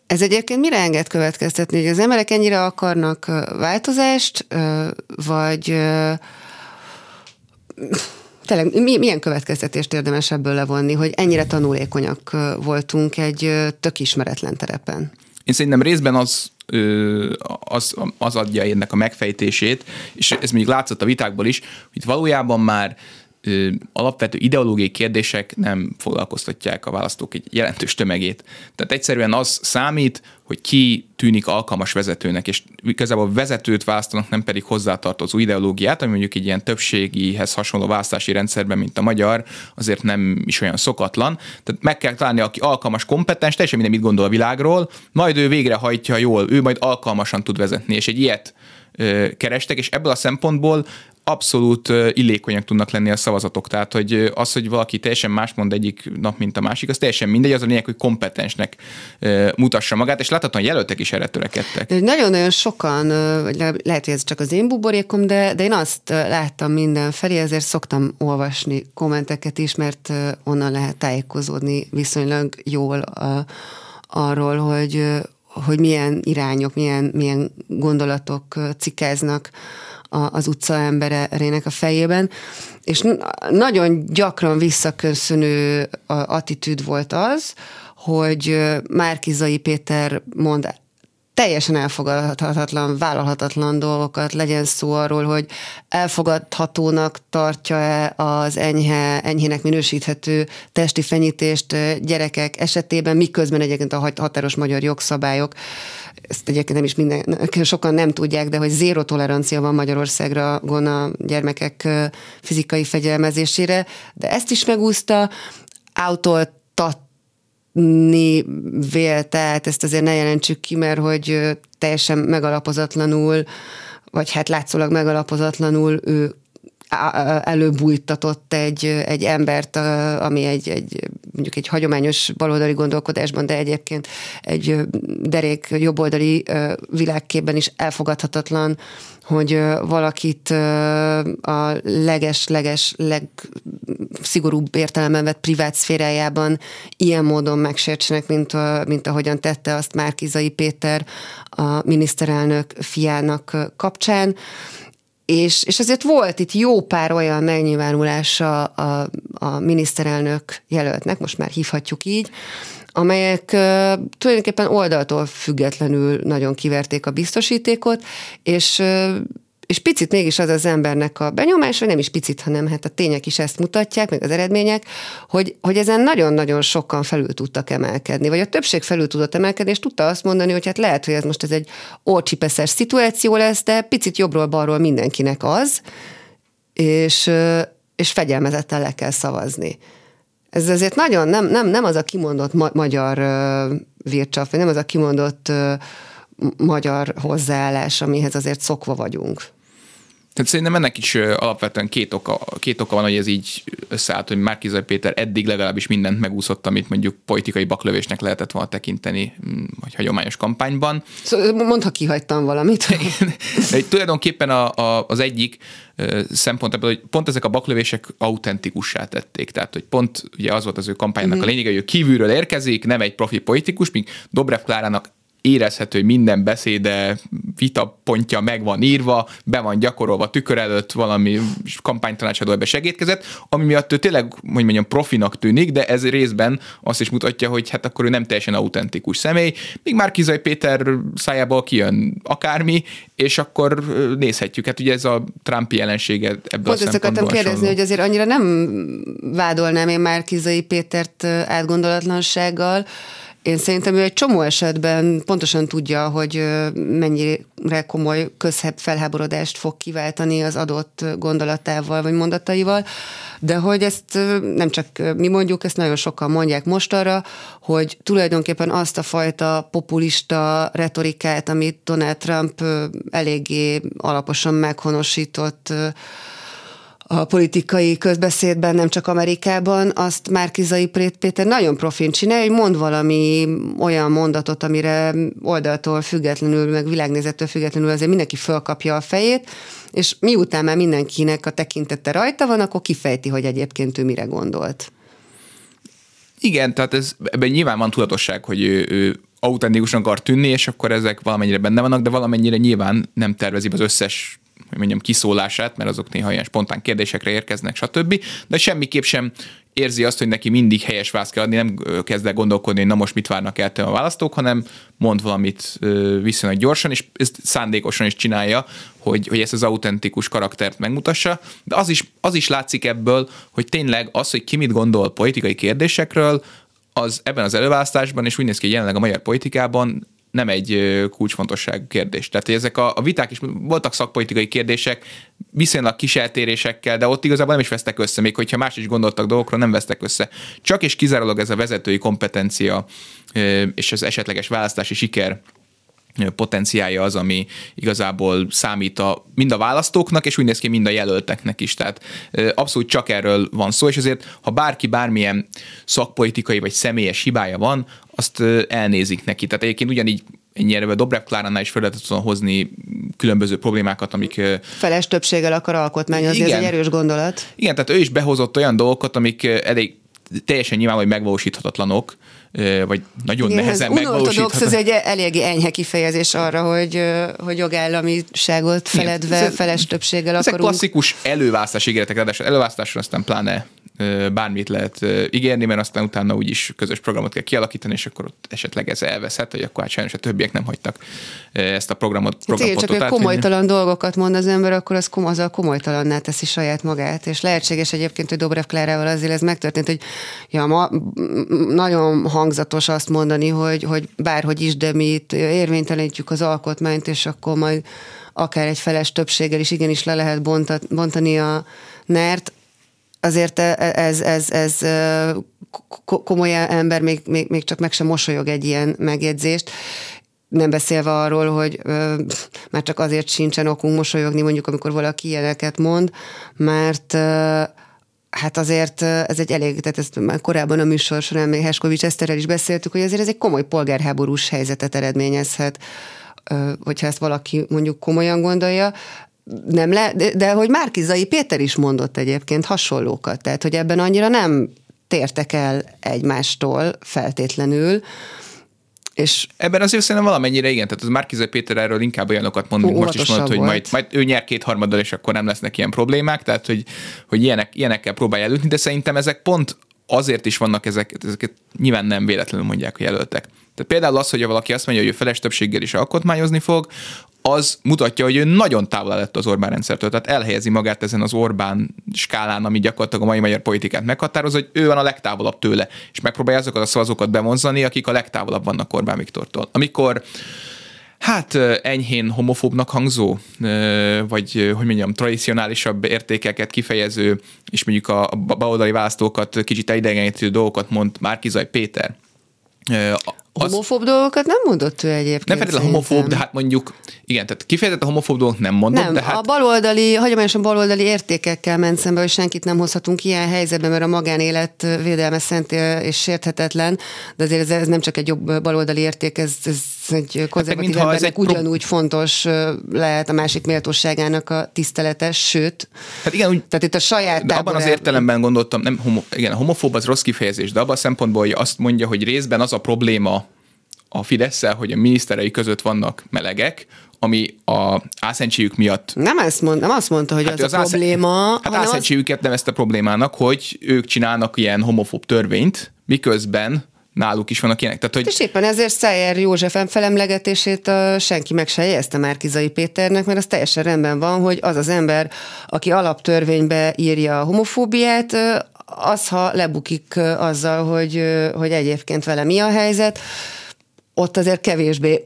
Ez egyébként mire enged következtetni, hogy az emberek ennyire akarnak változást, vagy tényleg milyen következtetést érdemes ebből levonni, hogy ennyire tanulékonyak voltunk egy tök ismeretlen terepen? Én szerintem részben az, az, az adja ennek a megfejtését, és ez még látszott a vitákból is, hogy valójában már alapvető ideológiai kérdések nem foglalkoztatják a választók egy jelentős tömegét. Tehát egyszerűen az számít, hogy ki tűnik alkalmas vezetőnek, és igazából vezetőt választanak, nem pedig hozzátartozó ideológiát, ami mondjuk egy ilyen többségihez hasonló választási rendszerben, mint a magyar, azért nem is olyan szokatlan. Tehát meg kell találni, aki alkalmas, kompetens, teljesen minden, mit gondol a világról, majd ő végrehajtja jól, ő majd alkalmasan tud vezetni, és egy ilyet kerestek, és ebből a szempontból abszolút illékonyak tudnak lenni a szavazatok. Tehát, hogy az, hogy valaki teljesen más mond egyik nap, mint a másik, az teljesen mindegy, az a lényeg, hogy kompetensnek mutassa magát, és láthatóan jelöltek is erre törekedtek. Nagyon-nagyon sokan, lehet, hogy ez csak az én buborékom, de, de én azt láttam mindenfelé, ezért szoktam olvasni kommenteket is, mert onnan lehet tájékozódni viszonylag jól a, arról, hogy, hogy milyen irányok, milyen, milyen gondolatok cikáznak az utca emberének a fejében, és nagyon gyakran visszaköszönő attitűd volt az, hogy Márki-Zay Péter mond teljesen elfogadhatatlan, vállalhatatlan dolgokat, legyen szó arról, hogy elfogadhatónak tartja-e az enyhe, enyhének minősíthető testi fenyítést gyerekek esetében, miközben egyébként a határos magyar jogszabályok, ezt egyébként nem is minden, sokan nem tudják, de hogy zéró tolerancia van Magyarországon a gyermekek fizikai fegyelmezésére, de ezt is megúszta, autoltatta, vélt, tehát ezt azért ne jelentsük ki, mert hogy teljesen megalapozatlanul, vagy hát látszólag megalapozatlanul ő előbújtatott egy, egy embert, ami egy, egy, mondjuk egy hagyományos baloldali gondolkodásban, de egyébként egy derék jobboldali világképben is elfogadhatatlan, hogy valakit a leges-leges legszigorúbb értelemben vett privát szférájában ilyen módon megsértsenek, mint, mint ahogyan tette azt Márki-Zay Péter a miniszterelnök fiának kapcsán. És, és azért volt itt jó pár olyan megnyilvánulása a, a miniszterelnök jelöltnek, most már hívhatjuk így, amelyek uh, tulajdonképpen oldaltól függetlenül nagyon kiverték a biztosítékot, és, uh, és picit mégis az az embernek a benyomása, nem is picit, hanem hát a tények is ezt mutatják, meg az eredmények, hogy, hogy ezen nagyon-nagyon sokan felül tudtak emelkedni, vagy a többség felül tudott emelkedni, és tudta azt mondani, hogy hát lehet, hogy ez most ez egy orcsipeszes szituáció lesz, de picit jobbról-balról mindenkinek az, és, uh, és fegyelmezetten le kell szavazni. Ez azért nagyon, nem, nem, nem az a kimondott ma- magyar uh, vircsaf, nem az a kimondott uh, magyar hozzáállás, amihez azért szokva vagyunk. Tehát szerintem ennek is uh, alapvetően két oka, két oka van, hogy ez így összeállt, hogy Márki-Zay Péter eddig legalábbis mindent megúszott, amit mondjuk politikai baklövésnek lehetett volna tekinteni, vagy hagyományos kampányban. Szóval mondd, ha kihagytam valamit. Tulajdonképpen a, a, az egyik szempontból, hogy pont ezek a baklövések autentikussá tették. Tehát, hogy pont ugye az volt az ő kampánynak mm-hmm. a lényege, hogy ő kívülről érkezik, nem egy profi politikus, míg Dobrev Klárának érezhető, hogy minden beszéde, vitapontja meg van írva, be van gyakorolva tükör előtt, valami kampánytanácsadó ebbe segítkezett, ami miatt ő tényleg, hogy mondjam, profinak tűnik, de ez részben azt is mutatja, hogy hát akkor ő nem teljesen autentikus személy, míg Márki-Zay Péter szájából kijön akármi, és akkor nézhetjük. Hát ugye ez a Trumpi jelensége ebből pont a szempontból. Pont akartam kérdezni, hasonló. Hogy azért annyira nem vádolnám én Márki-Zay Pétert átgondolatlansággal. Én szerintem ő egy csomó esetben pontosan tudja, hogy mennyire komoly közfelháborodást fog kiváltani az adott gondolatával vagy mondataival, de hogy ezt nem csak mi mondjuk, ezt nagyon sokan mondják mostanra, hogy tulajdonképpen azt a fajta populista retorikát, amit Donald Trump eléggé alaposan meghonosított a politikai közbeszédben, nem csak Amerikában, azt Márki-Zay Péter nagyon profin csinálja, hogy mond valami olyan mondatot, amire oldaltól függetlenül, meg világnézettől függetlenül azért mindenki fölkapja a fejét, és miután már mindenkinek a tekintete rajta van, akkor kifejti, hogy egyébként ő mire gondolt. Igen, tehát ez, ebben nyilván van tudatosság, hogy ő, ő autentikusan akar tűnni, és akkor ezek valamennyire benne vannak, de valamennyire nyilván nem tervezi az összes, hogy mondjam, kiszólását, mert azok néha ilyen spontán kérdésekre érkeznek, stb. De semmiképp sem érzi azt, hogy neki mindig helyes választ kell adni, nem kezd el gondolkodni, hogy na most mit várnak el a választók, hanem mond valamit viszonylag gyorsan, és ezt szándékosan is csinálja, hogy, hogy ezt az autentikus karaktert megmutassa. De az is, az is látszik ebből, hogy tényleg az, hogy ki mit gondol politikai kérdésekről, az ebben az előválasztásban, és úgy néz ki, hogy jelenleg a magyar politikában nem egy kulcsfontosságú kérdés. Tehát ezek a, a viták is, voltak szakpolitikai kérdések, viszonylag kis eltérésekkel, de ott igazából nem is vesztek össze, még hogyha más is gondoltak dolgokról, nem vesztek össze. Csak és kizárólag ez a vezetői kompetencia és az esetleges választási siker potenciálja az, ami igazából számít a, mind a választóknak, és úgy néz ki, mind a jelölteknek is. Tehát abszolút csak erről van szó, és azért, ha bárki bármilyen szakpolitikai vagy személyes hibája van, azt elnézik neki. Tehát egyébként ugyanígy ennyire Dobrev Kláránál is fel lehetett volna hozni különböző problémákat, amik... Feles többséggel akar alkotmányozni, igen, ez egy erős gondolat. Igen, tehát ő is behozott olyan dolgokat, amik elég teljesen nyilván, hogy megvalósíthatatlanok, vagy nagyon igen, nehezen megvalósíthatatlanok. Ez egy eléggé enyhe kifejezés arra, hogy, hogy jogállamiságot feledve, igen, feles többséggel ezek akarunk. Ezek klasszikus előválasztás ígéretek, ráadásul előválasztásra aztán pláne bármit lehet ígérni, mert aztán utána úgyis közös programot kell kialakítani, és akkor ott esetleg ez elveszhet, hogy akkor hát sajnos a többiek nem hagytak ezt a programot. Tényleg csak, hogy komolytalan dolgokat mond az ember, akkor az, az a komolytalanná teszi saját magát, és lehetséges egyébként, hogy Dobrev Klárával azért ez megtörtént, hogy ja, ma nagyon hangzatos azt mondani, hogy, hogy bárhogy is, de mi itt érvénytelenítjük az alkotmányt, és akkor majd akár egy feles többséggel is igenis le lehet bontat, bontani a nert. Azért ez, ez, ez komoly ember még, még, még csak meg sem mosolyog egy ilyen megjegyzést, nem beszélve arról, hogy ö, már csak azért sincsen okunk mosolyogni, mondjuk amikor valaki ilyeneket mond, mert ö, hát azért ez egy elég, tehát ezt már korábban a műsor során még Heskovics Eszterrel is beszéltük, hogy azért ez egy komoly polgárháborús helyzetet eredményezhet, ö, hogyha ezt valaki mondjuk komolyan gondolja. Nem le, de, de hogy Márki-Zay Péter is mondott egyébként hasonlókat, tehát hogy ebben annyira nem tértek el egymástól feltétlenül. És ebben azért szerintem valamennyire igen, tehát az Márki-Zay Péter erről inkább olyanokat mond, mint most is mondott, hogy majd, majd ő nyer kétharmaddal, és akkor nem lesznek ilyen problémák, tehát hogy, hogy ilyenek, ilyenekkel próbálja elütni, de szerintem ezek pont azért is vannak ezek, ezeket nyilván nem véletlenül mondják a jelöltek. Tehát például az, hogy valaki azt mondja, hogy ő feles többséggel is alkotmányozni fog, az mutatja, hogy ő nagyon távol lett az Orbán rendszertől, tehát elhelyezi magát ezen az Orbán skálán, ami gyakorlatilag a mai magyar politikát meghatároz, hogy ő van a legtávolabb tőle, és megpróbálja azokat a szavazókat bevonzani, akik a legtávolabb vannak Orbán Viktortól. Amikor hát enyhén homofóbnak hangzó, vagy hogy mondjam, tradicionálisabb értékeket kifejező, és mondjuk a baloldali választókat kicsit elidegenítő dolgokat mond Márki-Zay Péter. Az... Homofób dolgokat nem mondott ő egyébként. Nem feltétlenül homofób, de hát mondjuk, igen, tehát kifejezetten a homofób dolgok nem mondott. Nem, de hát... a baloldali, hagyományosan baloldali értékekkel ment szembe, hogy senkit nem hozhatunk ilyen helyzetbe, mert a magánélet védelme szent és sérthetetlen, de azért ez, ez nem csak egy jobb baloldali érték, ez, ez egy konzervatív hát, embernek egy ugyanúgy pro... fontos lehet a másik méltóságának a tisztelete, sőt. Hát igen, úgy, tehát itt a saját de abban az értelemben gondoltam, nem homo, igen, a homofób az rossz kifejezés, de abban a szempontból, hogy azt mondja, hogy részben az a probléma a Fidesz-szel, hogy a miniszterei között vannak melegek, ami a álszentségük miatt... Nem, ezt mond, nem azt mondta, hogy hát az, az a probléma... Hát álszentségüket az... nem ezt a problémának, hogy ők csinálnak ilyen homofób törvényt, miközben náluk is vannak ilyenek. Tehát, hogy... És éppen ezért Szájer József felemlegetését a, senki meg se jegyezte Márki-Zay Péternek, mert az teljesen rendben van, hogy az az ember, aki alaptörvénybe írja a homofóbiát, az, ha lebukik azzal, hogy, hogy egyébként vele mi a helyzet, ott azért kevésbé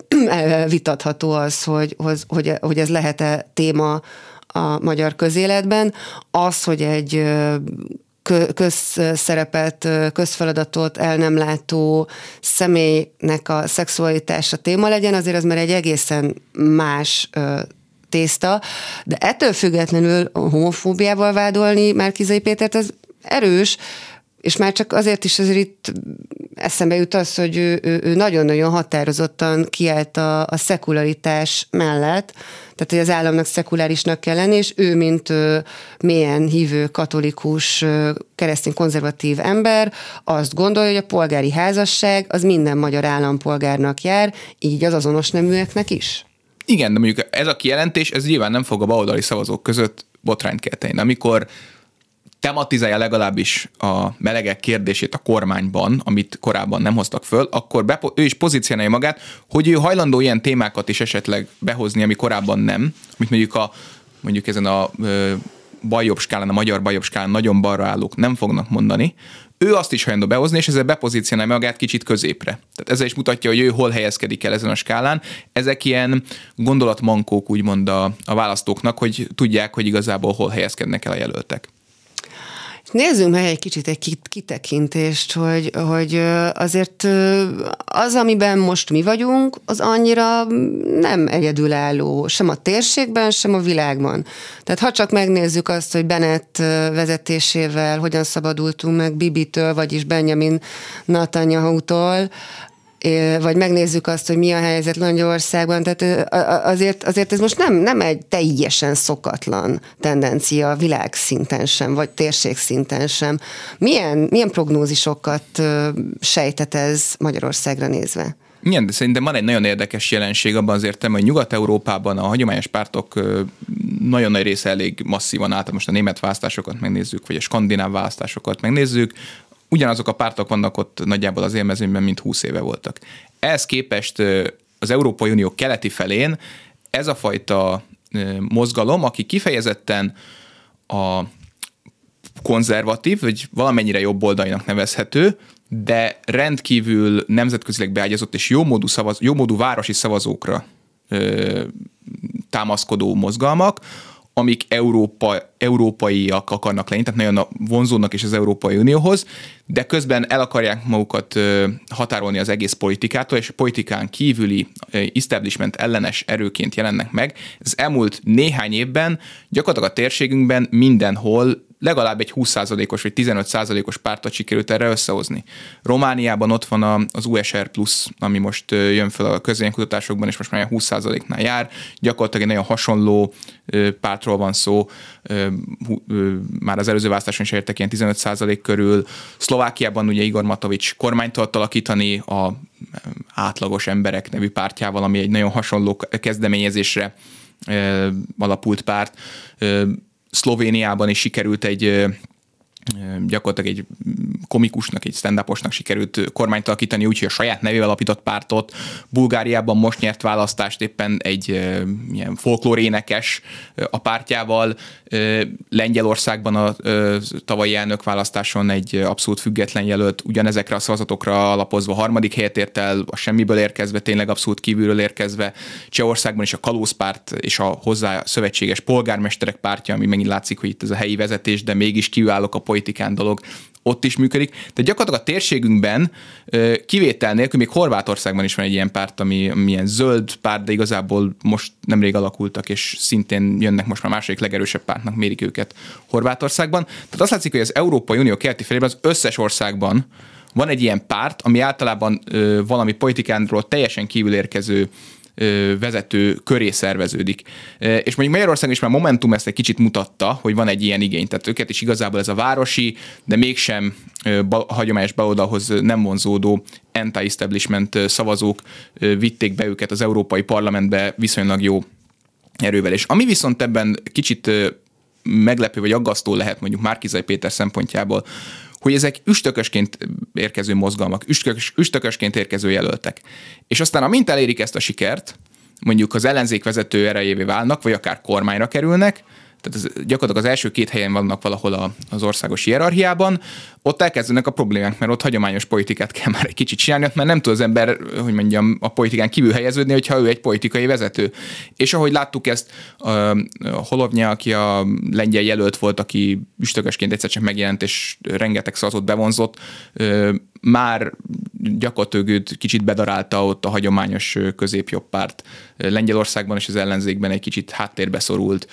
vitatható az, hogy, hogy, hogy ez lehet-e téma a magyar közéletben. Az, hogy egy közszerepet, közfeladatot el nem látó személynek a szexualitása téma legyen, azért az már egy egészen más tészta. De ettől függetlenül homofóbiával vádolni Márki-Zay Pétert, ez erős, És már csak azért is azért itt eszembe jut az, hogy ő, ő, ő nagyon-nagyon határozottan kiállt a, a szekularitás mellett, tehát hogy az államnak szekulárisnak kell lenni, és ő, mint ő, mélyen hívő, katolikus, keresztény konzervatív ember, azt gondolja, hogy a polgári házasság az minden magyar állampolgárnak jár, így az azonos neműeknek is. Igen, de mondjuk ez a kijelentés, ez nyilván nem fog a baloldali szavazók között botrányt kelteni. Amikor tematizálja legalábbis a melegek kérdését a kormányban, amit korábban nem hoztak föl, akkor bepo- ő is pozícionálja magát, hogy ő hajlandó ilyen témákat is esetleg behozni, ami korábban nem, amit mondjuk, a, mondjuk ezen a ö, baljobb skálán, a magyar baljobb skálán nagyon balra állók nem fognak mondani. Ő azt is hajlandó behozni, és ezzel bepozícionálja magát kicsit középre. Tehát ezzel is mutatja, hogy ő hol helyezkedik el ezen a skálán. Ezek ilyen gondolatmankók úgymond a, a választóknak, hogy tudják, hogy igazából hol helyezkednek el a jelöltek. Nézzünk meg egy kicsit egy kitekintést, hogy, hogy azért az, amiben most mi vagyunk, az annyira nem egyedülálló, sem a térségben, sem a világban. Tehát ha csak megnézzük azt, hogy Bennett vezetésével hogyan szabadultunk meg Bibitől, vagyis Benjamin Netanyahu-tól, vagy megnézzük azt, hogy mi a helyzet Lengyelországban, tehát azért, azért ez most nem, nem egy teljesen szokatlan tendencia világszinten sem, vagy térségszinten sem. Milyen, milyen prognózisokat sejtett ez Magyarországra nézve? Igen, de szerintem van egy nagyon érdekes jelenség abban az értelemben, hogy Nyugat-Európában a hagyományos pártok nagyon nagy része elég masszívan állt. Most a német választásokat megnézzük, vagy a skandináv választásokat megnézzük, ugyanazok a pártok vannak ott nagyjából az élmezőnyben, mint húsz éve voltak. Ehhez képest az Európai Unió keleti felén ez a fajta mozgalom, aki kifejezetten a konzervatív, vagy valamennyire jobb oldalinak nevezhető, de rendkívül nemzetközileg beágyazott és jómódú, szavaz, jómódú városi szavazókra ö, támaszkodó mozgalmak, amik Európa, európaiak akarnak lenni, tehát nagyon vonzódnak is az Európai Unióhoz, de közben el akarják magukat határolni az egész politikától, és politikán kívüli establishment ellenes erőként jelennek meg. Ez elmúlt néhány évben gyakorlatilag a térségünkben mindenhol legalább egy húsz százalékos vagy tizenöt százalékos pártot sikerült erre összehozni. Romániában ott van az u es er Plus, ami most jön fel a közvéleménykutatásokban, és most már húsz százaléknál jár. Gyakorlatilag egy nagyon hasonló pártról van szó, már az előző választáson is értek ilyen tizenöt százalék körül. Szlovákiában ugye Igor Matovics kormányt tudott alakítani a Átlagos Emberek nevű pártjával, ami egy nagyon hasonló kezdeményezésre alapult párt. Szlovéniában is sikerült egy, gyakorlatilag egy komikusnak, egy stand-uposnak sikerült kormányt alakítani, úgyhogy a saját nevével alapított pártot. Bulgáriában most nyert választást éppen egy ilyen folklórénekes a pártjával. Lengyelországban a tavalyi elnökválasztáson egy abszolút független jelölt, ugyanezekre a szavazatokra alapozva harmadik helyet ért el, a semmiből érkezve, tényleg abszolút kívülről érkezve. Csehországban is a Kalózpárt és a hozzá szövetséges polgármesterek pártja, ami megint látszik, hogy itt ez a helyi vezetés, de mégis kívülállok a politikán dolog, ott is működik. Tehát gyakorlatilag a térségünkben kivétel nélkül, még Horvátországban is van egy ilyen párt, ami, ami ilyen zöld párt, de igazából most nemrég alakultak, és szintén jönnek most már második legerősebb pártnak, mérik őket Horvátországban. Tehát azt látszik, hogy az Európai Unió keleti felében az összes országban van egy ilyen párt, ami általában ö, valami politikánról teljesen kívül érkező vezető köré szerveződik. És mondjuk Magyarország is már Momentum ezt egy kicsit mutatta, hogy van egy ilyen igény. Tehát őket is igazából ez a városi, de mégsem hagyományos baloldalhoz nem vonzódó anti-establishment szavazók vitték be őket az Európai Parlamentbe viszonylag jó erővel. És ami viszont ebben kicsit meglepő vagy aggasztó lehet mondjuk Márki-Zay Péter szempontjából, hogy ezek üstökösként érkező mozgalmak, üstökös, üstökösként érkező jelöltek. És aztán, amint elérik ezt a sikert, mondjuk az ellenzék vezető erejévé válnak, vagy akár kormányra kerülnek, tehát ez, gyakorlatilag az első két helyen vannak valahol a, az országos hierarchiában, ott elkezdődnek a problémák, mert ott hagyományos politikát kell már egy kicsit csinálni, mert nem tud az ember, hogy mondjam, a politikán kívül helyeződni, hogyha ő egy politikai vezető. És ahogy láttuk ezt, Holovnya, aki a lengyel jelölt volt, aki üstökösként egyszer csak megjelent, és rengeteg szavazót bevonzott, már gyakorlatilag kicsit bedarálta ott a hagyományos középjobb párt Lengyelországban és az ellenzékben egy kicsit háttérbe szorult.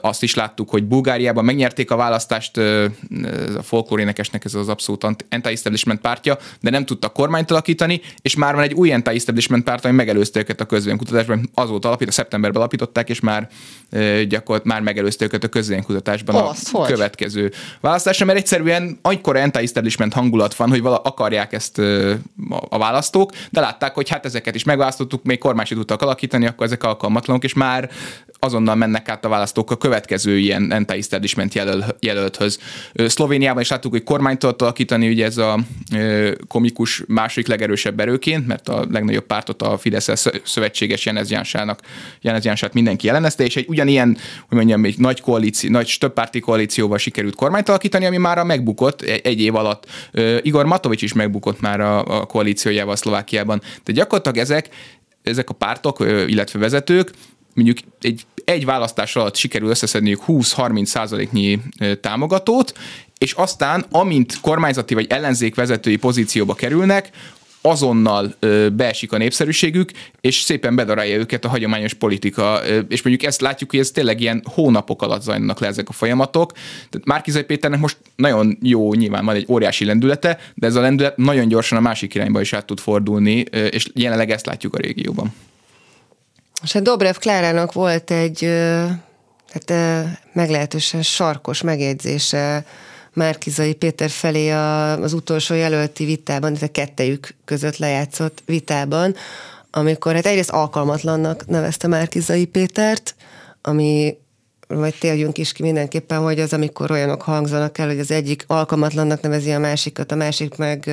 Azt is láttuk, hogy Bulgáriában megnyerték a választást, a folklorénekesnek ez az abszolút anti-establishment pártja, de nem tudtak kormányt alakítani, és már van egy új anti-establishment párt, ami megelőzte őket a közvéleménykutatásban. Azóta alapít, a szeptemberben alapították, és már gyakorlatilag már megelőzte őket a közvéleménykutatásban a hogy? következő választásra, mert egyszerűen anykora anti-establishment hangulat van, hogy vala akarják ezt a választók, de látták, hogy hát ezeket is megválasztottuk, még kormányt tudtak alakítani, akkor ezek alkalmatlanok, és már azonnal mennek át a választók a következő ilyen anti-establishment jelöl, jelölthöz. Szlovéniában is láttuk, hogy kormányt tudott alakítani, ugye ez a komikus másik legerősebb erőként, mert a legnagyobb pártot a Fidesz szövetséges Janez Jansának, Janez Jansát mindenki ellenezte, és egy ugyanilyen, hogy mondjam, egy nagy koalíció, nagy többpárti koalícióval sikerült kormányt alakítani, ami mára megbukott egy év alatt. Igor Matovics is megbukott már a, a koalíciójával a Szlovákiában. De gyakorlatilag ezek, ezek a pártok, illetve vezetők, mondjuk egy, egy választás alatt sikerül összeszedniük húsz-harminc százaléknyi támogatót, és aztán, amint kormányzati vagy ellenzékvezetői pozícióba kerülnek, azonnal beesik a népszerűségük, és szépen bedarálja őket a hagyományos politika. És mondjuk ezt látjuk, hogy ez tényleg ilyen hónapok alatt zajlanak le ezek a folyamatok. Tehát Márki-Zay Péternek most nagyon jó, nyilván van egy óriási lendülete, de ez a lendület nagyon gyorsan a másik irányba is át tud fordulni, és jelenleg ezt látjuk a régióban. És a Dobrev Klárának volt egy hát, meglehetősen sarkos megjegyzése Márki-Zay Péter felé az utolsó jelölti vitában, ez a kettejük között lejátszott vitában, amikor hát egyrészt alkalmatlannak nevezte Márki-Zay Pétert, ami, vagy térjünk is ki mindenképpen, hogy az, amikor olyanok hangzanak el, hogy az egyik alkalmatlannak nevezi a másikat, a másik meg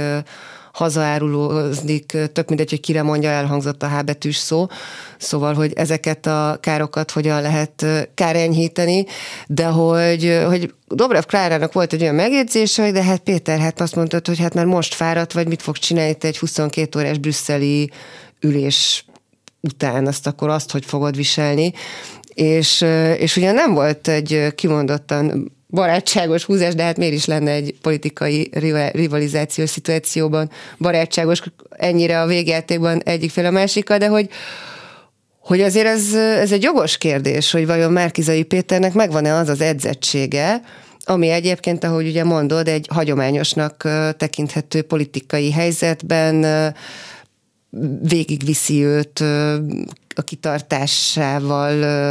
hazaárulóznik, tök mindegy, hogy kire mondja, elhangzott a H betűs szó. Szóval, hogy ezeket a károkat hogyan lehet kárenyhíteni, de hogy, hogy Dobrev Klárának volt egy olyan megjegyzése, hogy de hát Péter, hát azt mondtad, hogy hát már most fáradt, vagy mit fog csinálni te egy huszonkét órás brüsszeli ülés után, azt akkor azt, hogy fogod viselni. És, és ugyan nem volt egy kimondottan barátságos húzás, de hát miért is lenne egy politikai rivalizációs szituációban barátságos, ennyire a végjátékban egyik fél a másikkal, de hogy, hogy azért ez, ez egy jogos kérdés, hogy vajon Márki-Zay Péternek megvan-e az az edzettsége, ami egyébként, ahogy ugye mondod, egy hagyományosnak tekinthető politikai helyzetben végigviszi őt a kitartásával,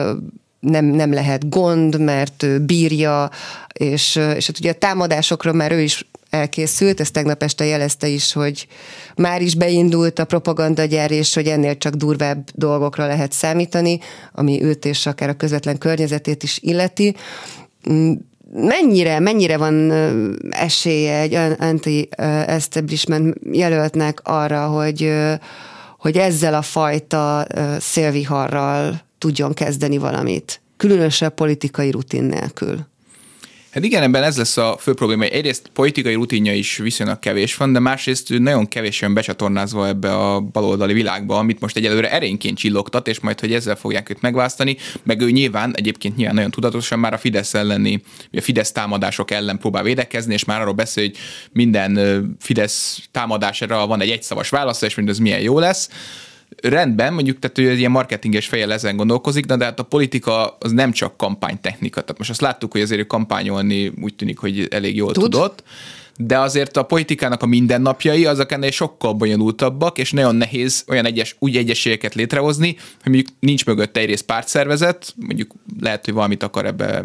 Nem, nem lehet gond, mert ő bírja, és, és hát ugye a támadásokra már ő is elkészült, ezt tegnap este jelezte is, hogy már is beindult a propagandagyár, és hogy ennél csak durvább dolgokra lehet számítani, ami őt és akár a közvetlen környezetét is illeti. Mennyire, mennyire van esélye egy anti-establishment jelöltnek arra, hogy, hogy ezzel a fajta szélviharral tudjon kezdeni valamit, különösebb politikai rutin nélkül? Hát igen, ebben ez lesz a fő probléma. Egyrészt politikai rutinja is viszonylag kevés van, de másrészt nagyon kevésen becsatornázva ebbe a baloldali világba, amit most egyelőre erényként csillogtat, és majd, hogy ezzel fogják őt megválasztani, meg ő nyilván, egyébként nyilván nagyon tudatosan már a Fidesz elleni, a Fidesz támadások ellen próbál védekezni, és már arról beszél, hogy minden Fidesz támadásra van egy egyszavas válasza, és mindez milyen jó lesz. Rendben, mondjuk, tehát ő ilyen marketinges fejjel ezen gondolkozik, de, de hát a politika az nem csak kampánytechnika. Tehát most azt láttuk, hogy azért kampányolni úgy tűnik, hogy elég jól Tud. tudott, de azért a politikának a mindennapjai azok ennél sokkal bonyolultabbak, és nagyon nehéz olyan egyes, úgy egyességeket létrehozni, hogy mondjuk nincs mögött egyrészt pártszervezet, mondjuk lehet, hogy valamit akar ebbe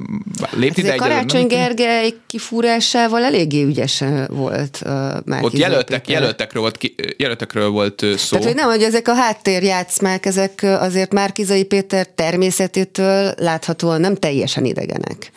lépni. De Karácsony nem, Gergely kifúrásával eléggé ügyesen volt már. Ott jelöltek, jelöltekről, volt, jelöltekről volt szó. Tehát, hogy nem, hogy ezek a háttérjátszmák, ezek azért Márki-Zay Péter természetétől láthatóan nem teljesen idegenek.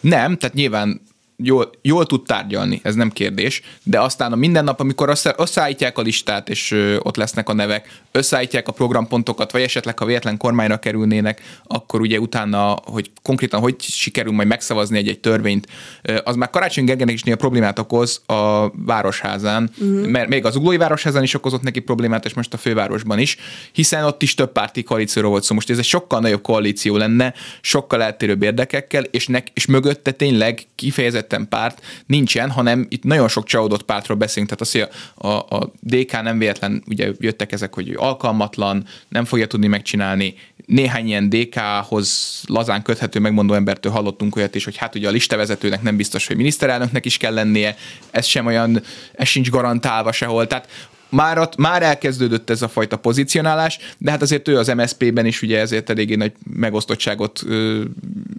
Nem, tehát nyilván Jól, jól tud tárgyalni, ez nem kérdés, de aztán a minden nap, amikor össze, összeállítják a listát, és ö, ott lesznek a nevek, összeállítják a programpontokat, vagy esetleg, ha véletlen kormányra kerülnének, akkor ugye utána, hogy konkrétan hogy sikerül majd megszavazni egy-egy törvényt, ö, az már Karácsony Gergelynek is néha problémát okoz a városházán, uh-huh. mert még az Zuglói városházán is okozott neki problémát, és most a fővárosban is, hiszen ott is több párti koalícióról volt szó. Most ez egy sokkal nagyobb koalíció lenne, sokkal eltérőbb érdekekkel, és, nek, és mögötte tényleg kifejezett közvetlen párt nincsen, hanem itt nagyon sok csalódott pártról beszélünk, tehát az, hogy a, a dé ká nem véletlen, ugye jöttek ezek, hogy alkalmatlan, nem fogja tudni megcsinálni. Néhány ilyen dé ká-hoz lazán köthető megmondó embertől hallottunk olyat is, hogy hát ugye a listavezetőnek nem biztos, hogy miniszterelnöknek is kell lennie, ez sem olyan, ez sincs garantálva sehol, tehát Már, már elkezdődött ez a fajta pozícionálás, de hát azért ő az em es zé pé-ben is ugye ezért eléggé nagy megosztottságot ö,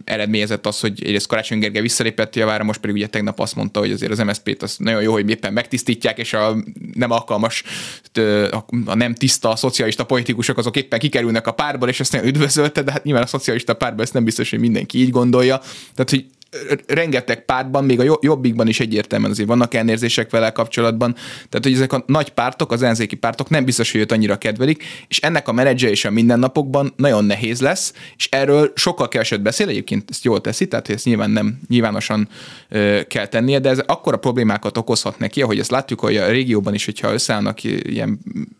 eredményezett az, hogy egyrészt Karácsony Gergely visszalépett javára, most pedig ugye tegnap azt mondta, hogy azért az em es zé pé-t az nagyon jó, hogy éppen megtisztítják, és a nem alkalmas, a nem tiszta a szocialista politikusok azok éppen kikerülnek a párból, és ezt nagyon üdvözölte, de hát nyilván a szocialista párban ezt nem biztos, hogy mindenki így gondolja. Tehát, hogy rengeteg pártban, még a Jobbikban is egyértelműen azért vannak elnérzések vele kapcsolatban, tehát hogy ezek a nagy pártok, az ellenzéki pártok nem biztos, hogy őt annyira kedvelik, és ennek a menedzser és a mindennapokban nagyon nehéz lesz, és erről sokkal keveset beszél, egyébként ezt jól teszi, tehát hogy ezt nyilván nem nyilvánosan ö, kell tennie, de ez akkora problémákat okozhat neki, ahogy ezt látjuk, hogy a régióban is, hogyha összeállnak ilyen,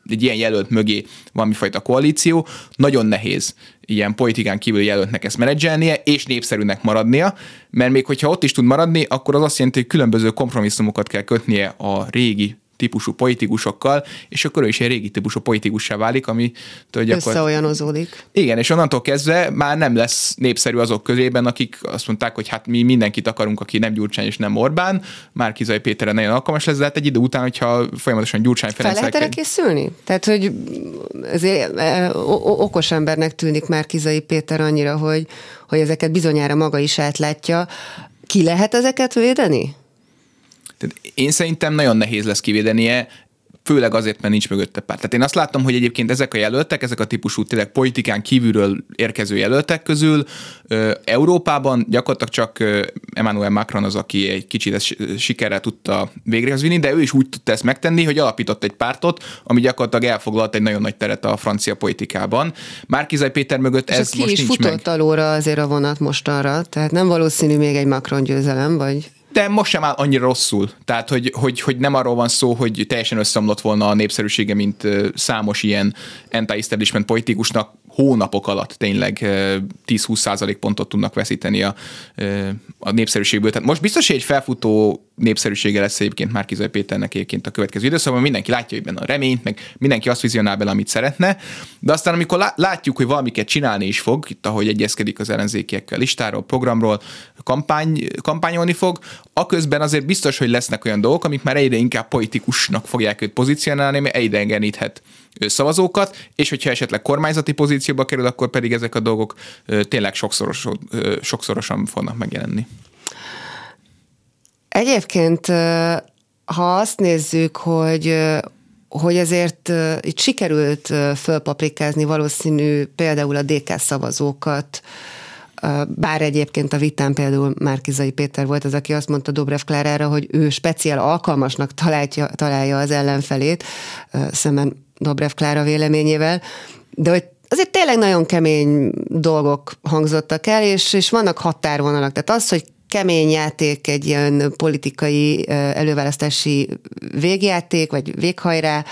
egy ilyen jelölt mögé valamifajta koalíció, nagyon nehéz ilyen politikán kívül jelöltnek ezt menedzselnie, és népszerűnek maradnia, mert még hogyha ott is tud maradni, akkor az azt jelenti, hogy különböző kompromisszumokat kell kötnie a régi típusú politikusokkal, és akkor ő is egy régi típusú politikussá válik, ami gyakorlatilag... Összeolyanozódik. Igen, és onnantól kezdve már nem lesz népszerű azok körében, akik azt mondták, hogy hát mi mindenkit akarunk, aki nem Gyurcsány és nem Orbán, Márki-Zay Péterre nagyon alkalmas lesz, de hát egy idő után, hogyha folyamatosan Gyurcsány Ferenc... Fel lehet erre készülni? Tehát, hogy azért okos embernek tűnik Márki-Zay Péter annyira, hogy, hogy ezeket bizonyára maga is átlátja. Ki lehet ezeket védeni? Én szerintem nagyon nehéz lesz kivédenie, főleg azért, mert nincs mögötte párt. Tehát én azt látom, hogy egyébként ezek a jelöltek, ezek a típusú tényleg politikán kívülről érkező jelöltek közül Európában gyakorlatilag csak Emmanuel Macron az, aki egy kicsit ezt sikerrel tudta végrehez vinni, de ő is úgy tudta ezt megtenni, hogy alapított egy pártot, ami gyakorlatilag elfoglalt egy nagyon nagy teret a francia politikában. Márki-Zay Péter mögött és ez most nincs meg. És ki is futott alóra azért a vonat mostanra, tehát nem valószínű még egy Macron győzelem, vagy... De most sem áll annyira rosszul. Tehát, hogy, hogy, hogy nem arról van szó, hogy teljesen összeomlott volna a népszerűsége, mint számos ilyen anti-establishment politikusnak hónapok alatt tényleg tíz-húsz százalék pontot tudnak veszíteni a, a népszerűségből. Tehát most biztos, hogy egy felfutó népszerűsége lesz egyébként Márki-Zay Péternek egyébként a következő időszakban, mindenki látja, hogy benne a reményt, meg mindenki azt vizionál bele, amit szeretne, de aztán amikor látjuk, hogy valamiket csinálni is fog, itt ahogy egyezkedik az ellenzékiekkel listáról, programról, kampány, kampányolni fog, aközben azért biztos, hogy lesznek olyan dolgok, amik már egyre inkább politikusnak fogják őt pozícionálni, mert egyre engeníthet szavazókat, és hogyha esetleg kormányzati pozícióba kerül, akkor pedig ezek a dolgok tényleg sokszoros, sokszorosan fognak megjelenni. Egyébként, ha azt nézzük, hogy, hogy ezért itt sikerült fölpaprikázni valószínű például a dé ká szavazókat, bár egyébként a vitán például Márki-Zay Péter volt az, aki azt mondta Dobrev Klárára, hogy ő speciál alkalmasnak találja, találja az ellenfelét, szemben Dobrev Klára véleményével, de hogy azért tényleg nagyon kemény dolgok hangzottak el, és, és vannak határvonalak. Tehát az, hogy kemény játék, egy ilyen politikai előválasztási végjáték, vagy véghajrá,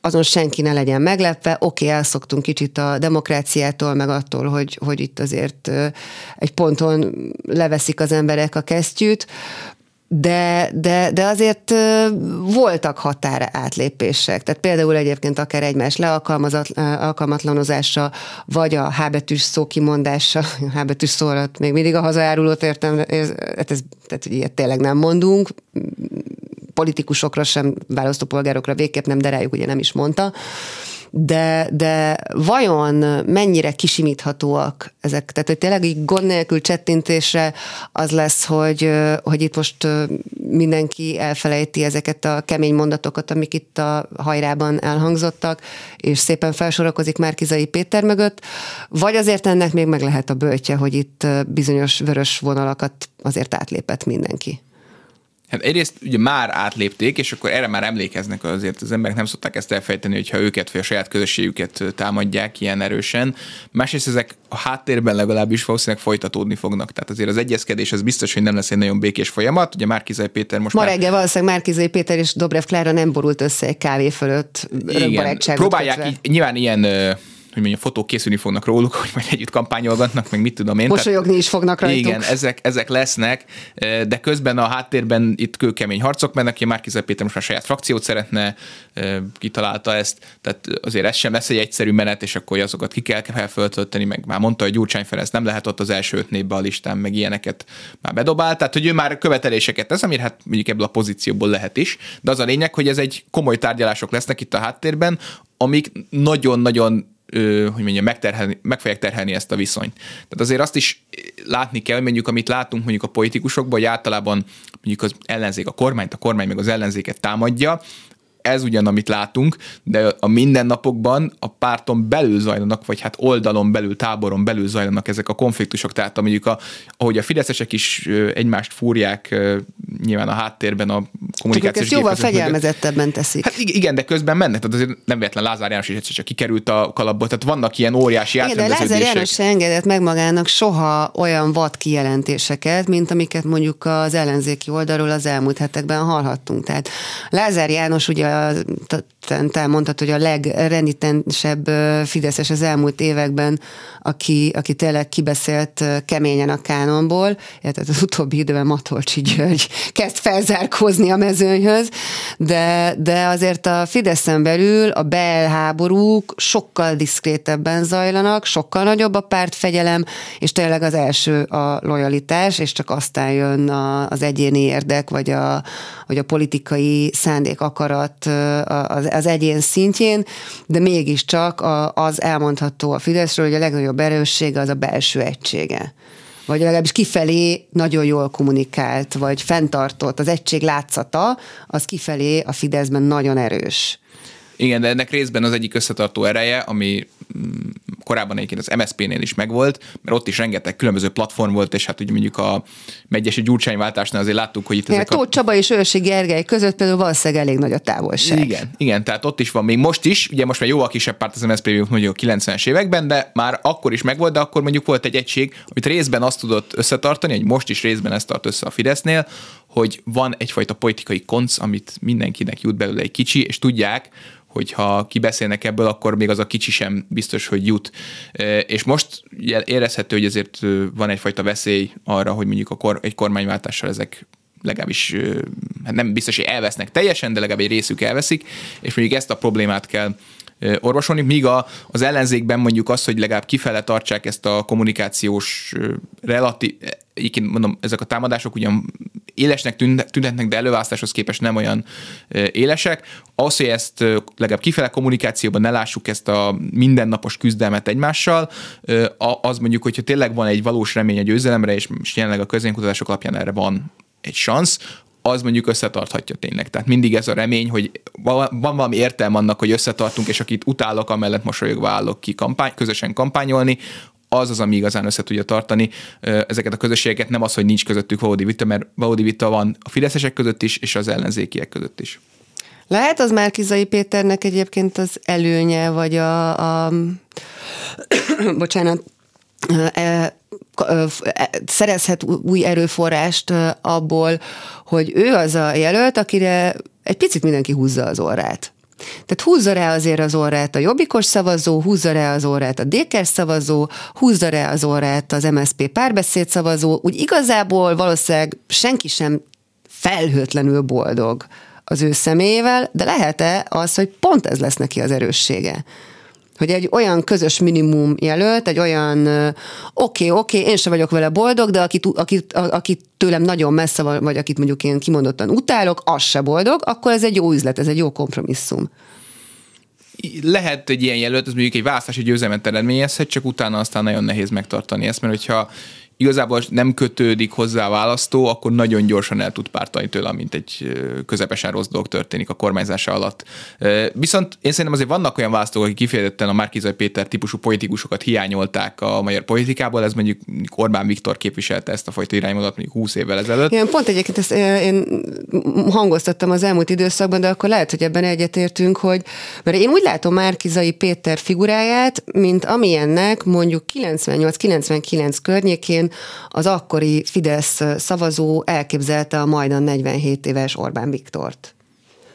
azon senki ne legyen meglepve. Oké, okay, elszoktunk kicsit a demokráciától, meg attól, hogy, hogy itt azért egy ponton leveszik az emberek a kesztyűt, de, de, de azért voltak határa átlépések. Tehát például egyébként akár egymás lealkalmatlanozása, vagy a H betűs szó kimondása, a H betűs szó alatt még mindig a hazajárulót értem, hát ez, tehát ilyet tényleg nem mondunk, politikusokra sem, választópolgárokra végképp nem, de rájuk ugye nem is mondta. De, de vajon mennyire kisimíthatóak ezek? Tehát, hogy tényleg így gond nélkül csettintésre az lesz, hogy, hogy itt most mindenki elfelejti ezeket a kemény mondatokat, amik itt a hajrában elhangzottak, és szépen felsorakozik Márki-Zay Péter mögött, vagy azért ennek még meg lehet a böjtje, hogy itt bizonyos vörös vonalakat azért átlépett mindenki? Hát egyrészt ugye már átlépték, és akkor erre már emlékeznek azért. Az emberek nem szokták ezt elfejteni, hogyha őket vagy a saját közösségüket támadják ilyen erősen. Másrészt ezek a háttérben legalábbis valószínűleg folytatódni fognak. Tehát azért az egyezkedés az biztos, hogy nem lesz egy nagyon békés folyamat. Ugye Márki-Zay Péter most Ma már... reggel valószínűleg Márki-Zay Péter és Dobrev Klára nem borult össze egy kávé fölött. Igen, próbálják így, nyilván ilyen... hogy mondjam, fotók készülni fognak róluk, hogy majd együtt kampányolgatnak, meg mit tudom én. Mosolyogni is fognak rajtuk. Igen, ezek, ezek lesznek, de közben a háttérben itt kőkemény harcok mennek, én Márki-Zay Péter most már saját frakciót szeretne, kitalálta ezt, tehát azért ez sem lesz egy egyszerű menet, és akkor azokat ki kell feltölteni, meg már mondta, hogy Gyurcsány Ferenc nem lehet ott az első öt névbe a listán, meg ilyeneket már bedobált, tehát hogy ő már követeléseket tesz, amire hát mondjuk ebből a pozícióból lehet is, de az a lényeg, hogy ez egy komoly tárgyalások lesznek itt a háttérben, amik nagyon-nagyon hogy mondjam, megterhelni, meg fogják terhelni ezt a viszonyt. Tehát azért azt is látni kell, mondjuk, amit látunk mondjuk a politikusokban, hogy általában mondjuk az ellenzék a kormányt, a kormány meg az ellenzéket támadja, ez ugyan, amit látunk, de a mindennapokban a párton belül zajlanak, vagy hát oldalon belül, táboron belül zajlanak ezek a konfliktusok, tehát mondjuk a, ahogy a fideszesek is egymást fúrják nyilván a háttérben a kommunikációs gépezet. Jóval fegyelmezettebben teszik. Hát igen, de közben mennek, tehát azért nem véletlen Lázár János is egyszer csak kikerült a kalapból, tehát vannak ilyen óriási átrendeződések. Lázár János se engedett meg magának soha olyan vad kijelentéseket, mint amiket mondjuk az ellenzéki oldalról az elmúlt hetekben hallhattunk. Tehát Lázár János ugye te mondtad, hogy a legrenitensebb fideszes az elmúlt években, aki, aki tényleg kibeszélt keményen a kánonból, tehát az utóbbi időben Matolcsi György kezd felzárkózni a mezőnyhöz, de, de azért a Fideszen belül a belháborúk sokkal diszkrétebben zajlanak, sokkal nagyobb a pártfegyelem, és tényleg az első a lojalitás, és csak aztán jön a, az egyéni érdek, vagy a, vagy a politikai szándék, akarat az egyén szintjén, de mégiscsak az elmondható a Fideszről, hogy a legnagyobb erőssége az a belső egysége. Vagy legalábbis kifelé nagyon jól kommunikált, vagy fenntartott. Az egység látszata, az kifelé a Fideszben nagyon erős. Igen, de ennek részben az egyik összetartó ereje, ami korábban egyébként az em es zé pé-nél is megvolt, mert ott is rengeteg különböző platform volt, és hát ugye mondjuk a megyesi Gyurcsányváltásnál azért láttuk, hogy itt ezek Tóth a... Tóth Csaba és Őrsi Gergely között például valószínűleg elég nagy a távolság. Igen, igen, tehát ott is van, még most is, ugye most már jóval kisebb párt az em es zé pé, mondjuk a kilencvenes években, de már akkor is megvolt, de akkor mondjuk volt egy egység, amit részben azt tudott összetartani, hogy most is részben ezt tart össze a Fidesznél, hogy van egyfajta politikai konc, amit mindenkinek jut belőle egy kicsi, és tudják, hogyha kibeszélnek ebből, akkor még az a kicsi sem biztos, hogy jut. És most érezhető, hogy ezért van egyfajta veszély arra, hogy mondjuk a kor, egy kormányváltással ezek legalábbis, hát nem biztos, hogy elvesznek teljesen, de legalább egy részük elveszik, és mondjuk ezt a problémát kell orvosolni, míg a, az ellenzékben mondjuk az, hogy legalább kifele tartsák ezt a kommunikációs relatív, így mondom, ezek a támadások ugyan élesnek tűnhetnek, de előválasztáshoz képest nem olyan élesek. Az, hogy ezt legalább kifele kommunikációban ne lássuk ezt a mindennapos küzdelmet egymással, az mondjuk, hogyha tényleg van egy valós remény a győzelemre, és jelenleg a közvéleménykutatások alapján erre van egy szansz, az mondjuk összetarthatja tényleg. Tehát mindig ez a remény, hogy van valami értelme annak, hogy összetartunk, és akit utálok, amellett mosolyogva állok ki kampány, közösen kampányolni, az az, ami igazán össze tudja tartani ezeket a közösségeket, nem az, hogy nincs közöttük valódi vita, mert valódi vita van a fideszesek között is, és az ellenzékiek között is. Lehet az Márki-Zay Péternek egyébként az előnye, vagy a... a bocsánat... E, szerezhet új erőforrást abból, hogy ő az a jelölt, akire egy picit mindenki húzza az orrát. Tehát húzza rá azért az orrát a jobbikos szavazó, húzza rá az orrát a dé ká-s szavazó, húzza rá az orrát az em es zé pé párbeszéd szavazó, úgy igazából valószínűleg senki sem felhőtlenül boldog az ő személyével, de lehet-e az, hogy pont ez lesz neki az erőssége? Hogy egy olyan közös minimum jelölt, egy olyan oké, oké, én sem vagyok vele boldog, de akit, akit, akit tőlem nagyon messze van, vagy akit mondjuk én kimondottan utálok, az se boldog, akkor ez egy jó üzlet, ez egy jó kompromisszum. Lehet egy ilyen jelölt, ez mondjuk egy választási győzelmet eredményezhet, csak utána aztán nagyon nehéz megtartani ezt, mert hogyha igazából nem kötődik hozzá a választó, akkor nagyon gyorsan el tud pártani tőle, amint egy közepesen rossz dolog történik a kormányzása alatt. Viszont én szerintem azért vannak olyan választók, akik kifejezetten a Márki-Zay Péter típusú politikusokat hiányolták a magyar politikából, ez mondjuk Orbán Viktor képviselte ezt a fajta irányvonalat mondjuk húsz évvel ezelőtt. Igen, pont egyébként ezt én hangoztattam az elmúlt időszakban, de akkor lehet, hogy ebben egyetértünk, hogy mert én úgy látom Márki-Zay Péter figuráját, mint amilyennek mondjuk kilencvennyolc-kilencvenkilenc környékén az akkori Fidesz szavazó elképzelte a majdnem negyvenhét éves Orbán Viktort.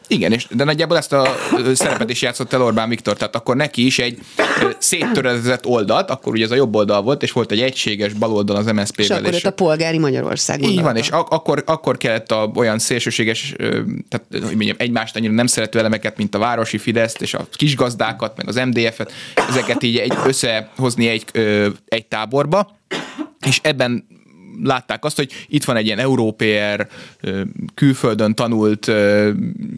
Igen, és de nagyjából ezt a szerepet is játszott el Orbán Viktor, tehát akkor neki is egy széttörezett oldalt, akkor ugye ez a jobb oldal volt, és volt egy egységes baloldal az em es zé pé-vel. És akkor és ott a polgári Magyarország. Így van, és ak- akkor, akkor kellett a olyan szélsőséges, tehát hogy mondjam, egymást annyira nem szerető elemeket, mint a városi Fideszt, és a kisgazdákat, meg az em dé ef-et, ezeket így egy, összehozni egy, egy táborba, és ebben látták azt, hogy itt van egy ilyen európér, külföldön tanult,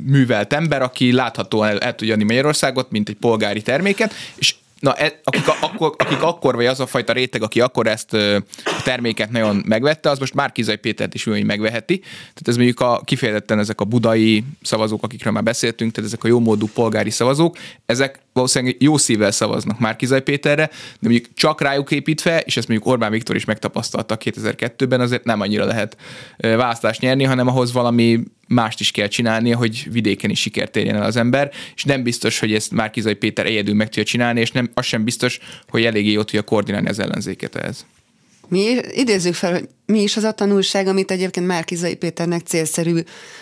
művelt ember, aki láthatóan el, el tudja adni Magyarországot, mint egy polgári terméket, és na, akik, akkor, akik akkor, vagy az a fajta réteg, aki akkor ezt a terméket nagyon megvette, az most már Márki-Zay Pétert is úgy megveheti. Tehát ez mondjuk a, kifejezetten ezek a budai szavazók, akikről már beszéltünk, tehát ezek a jómódú polgári szavazók, ezek valószínűleg jó szívvel szavaznak Márki-Zay Péterre, de mondjuk csak rájuk építve, és ezt mondjuk Orbán Viktor is megtapasztalta kétezer-kettőben, azért nem annyira lehet választást nyerni, hanem ahhoz valami mást is kell csinálnia, hogy vidéken is sikert érjen el az ember, és nem biztos, hogy ezt Márki-Zay Péter egyedül meg tudja csinálni, és nem, az sem biztos, hogy eléggé jól tudja koordinálni az ellenzéket ehhez. Mi idézzük fel, hogy mi is az a tanulság, amit egyébként Márki-Zay Péternek célszerű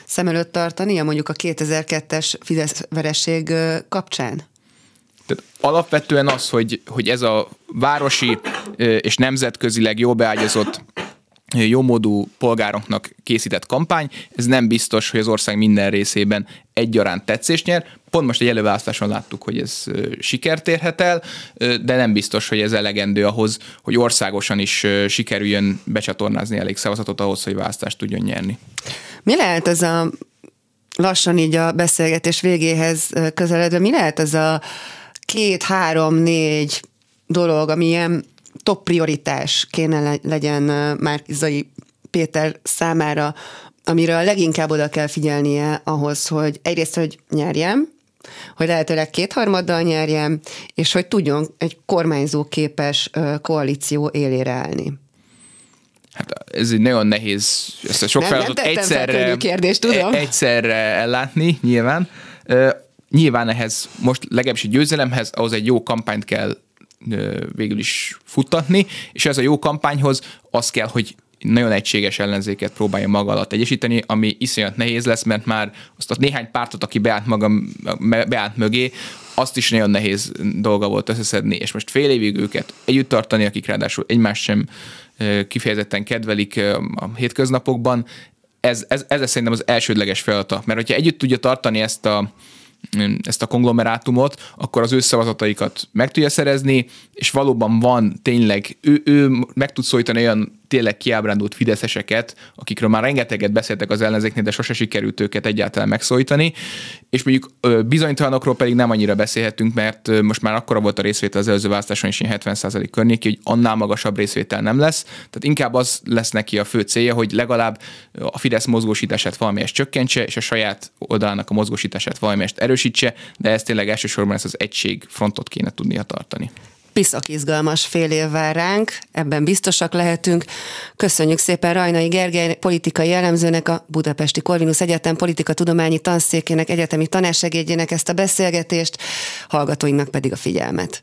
szem előtt tartania, mondjuk a kétezer-kettes Fidesz vereség kapcsán? Tehát alapvetően az, hogy, hogy ez a városi és nemzetközileg jól beágyazott jómódú polgároknak készített kampány, ez nem biztos, hogy az ország minden részében egyaránt tetszést nyer. Pont most egy előválasztáson láttuk, hogy ez sikert érhet el, de nem biztos, hogy ez elegendő ahhoz, hogy országosan is sikerüljön becsatornázni elég szavazatot ahhoz, hogy választást tudjon nyerni. Mi lehet ez a lassan így a beszélgetés végéhez közeledve, mi lehet ez a két, három, négy dolog, ami ilyen top prioritás kéne legyen Márki-Zay Péter számára, amire leginkább oda kell figyelnie ahhoz, hogy egyrészt, hogy nyerjem, hogy lehetőleg kétharmaddal nyerjem, és hogy tudjon egy kormányzóképes koalíció élére állni. Hát ez nagyon nehéz, ezt a sok nem, feladatot nem egyszerre, kérdés, tudom. egyszerre ellátni, nyilván. Nyilván ehhez most legalábbis egy győzelemhez, ahhoz egy jó kampányt kell végül is futtatni, és ez a jó kampányhoz az kell, hogy nagyon egységes ellenzéket próbálja maga alatt egyesíteni, ami iszonyat nehéz lesz, mert már azt a néhány pártot, aki beállt, maga, beállt mögé, azt is nagyon nehéz dolga volt összeszedni, és most fél évig őket együtt tartani, akik ráadásul egymást sem kifejezetten kedvelik a hétköznapokban. Ez, ez, ez szerintem az elsődleges feladata, mert hogyha együtt tudja tartani ezt a ezt a konglomerátumot, akkor az ő szavazataikat meg tudja szerezni, és valóban van tényleg, ő, ő meg tud szólítani olyan tényleg kiábrándult fideszeseket, akikről már rengeteget beszéltek az ellenzéknél, de sose sikerült őket egyáltalán megszólítani, és mondjuk bizonytalanokról pedig nem annyira beszélhetünk, mert most már akkora volt a részvétel az előző választáson is hetven százalék környéki, hogy annál magasabb részvétel nem lesz, tehát inkább az lesz neki a fő célja, hogy legalább a Fidesz mozgósítását valamelyest csökkentse, és a saját oldalának a mozgósítását valamelyest erősítse, de ez tényleg elsősorban ezt az egység frontot kéne tudnia tartani. Piszak izgalmas fél év vár ránk, ebben biztosak lehetünk. Köszönjük szépen Rajnai Gergely politikai elemzőnek, a Budapesti Corvinus Egyetem Politikatudományi Tanszékének egyetemi tanársegédjének ezt a beszélgetést, hallgatóinknak pedig a figyelmet.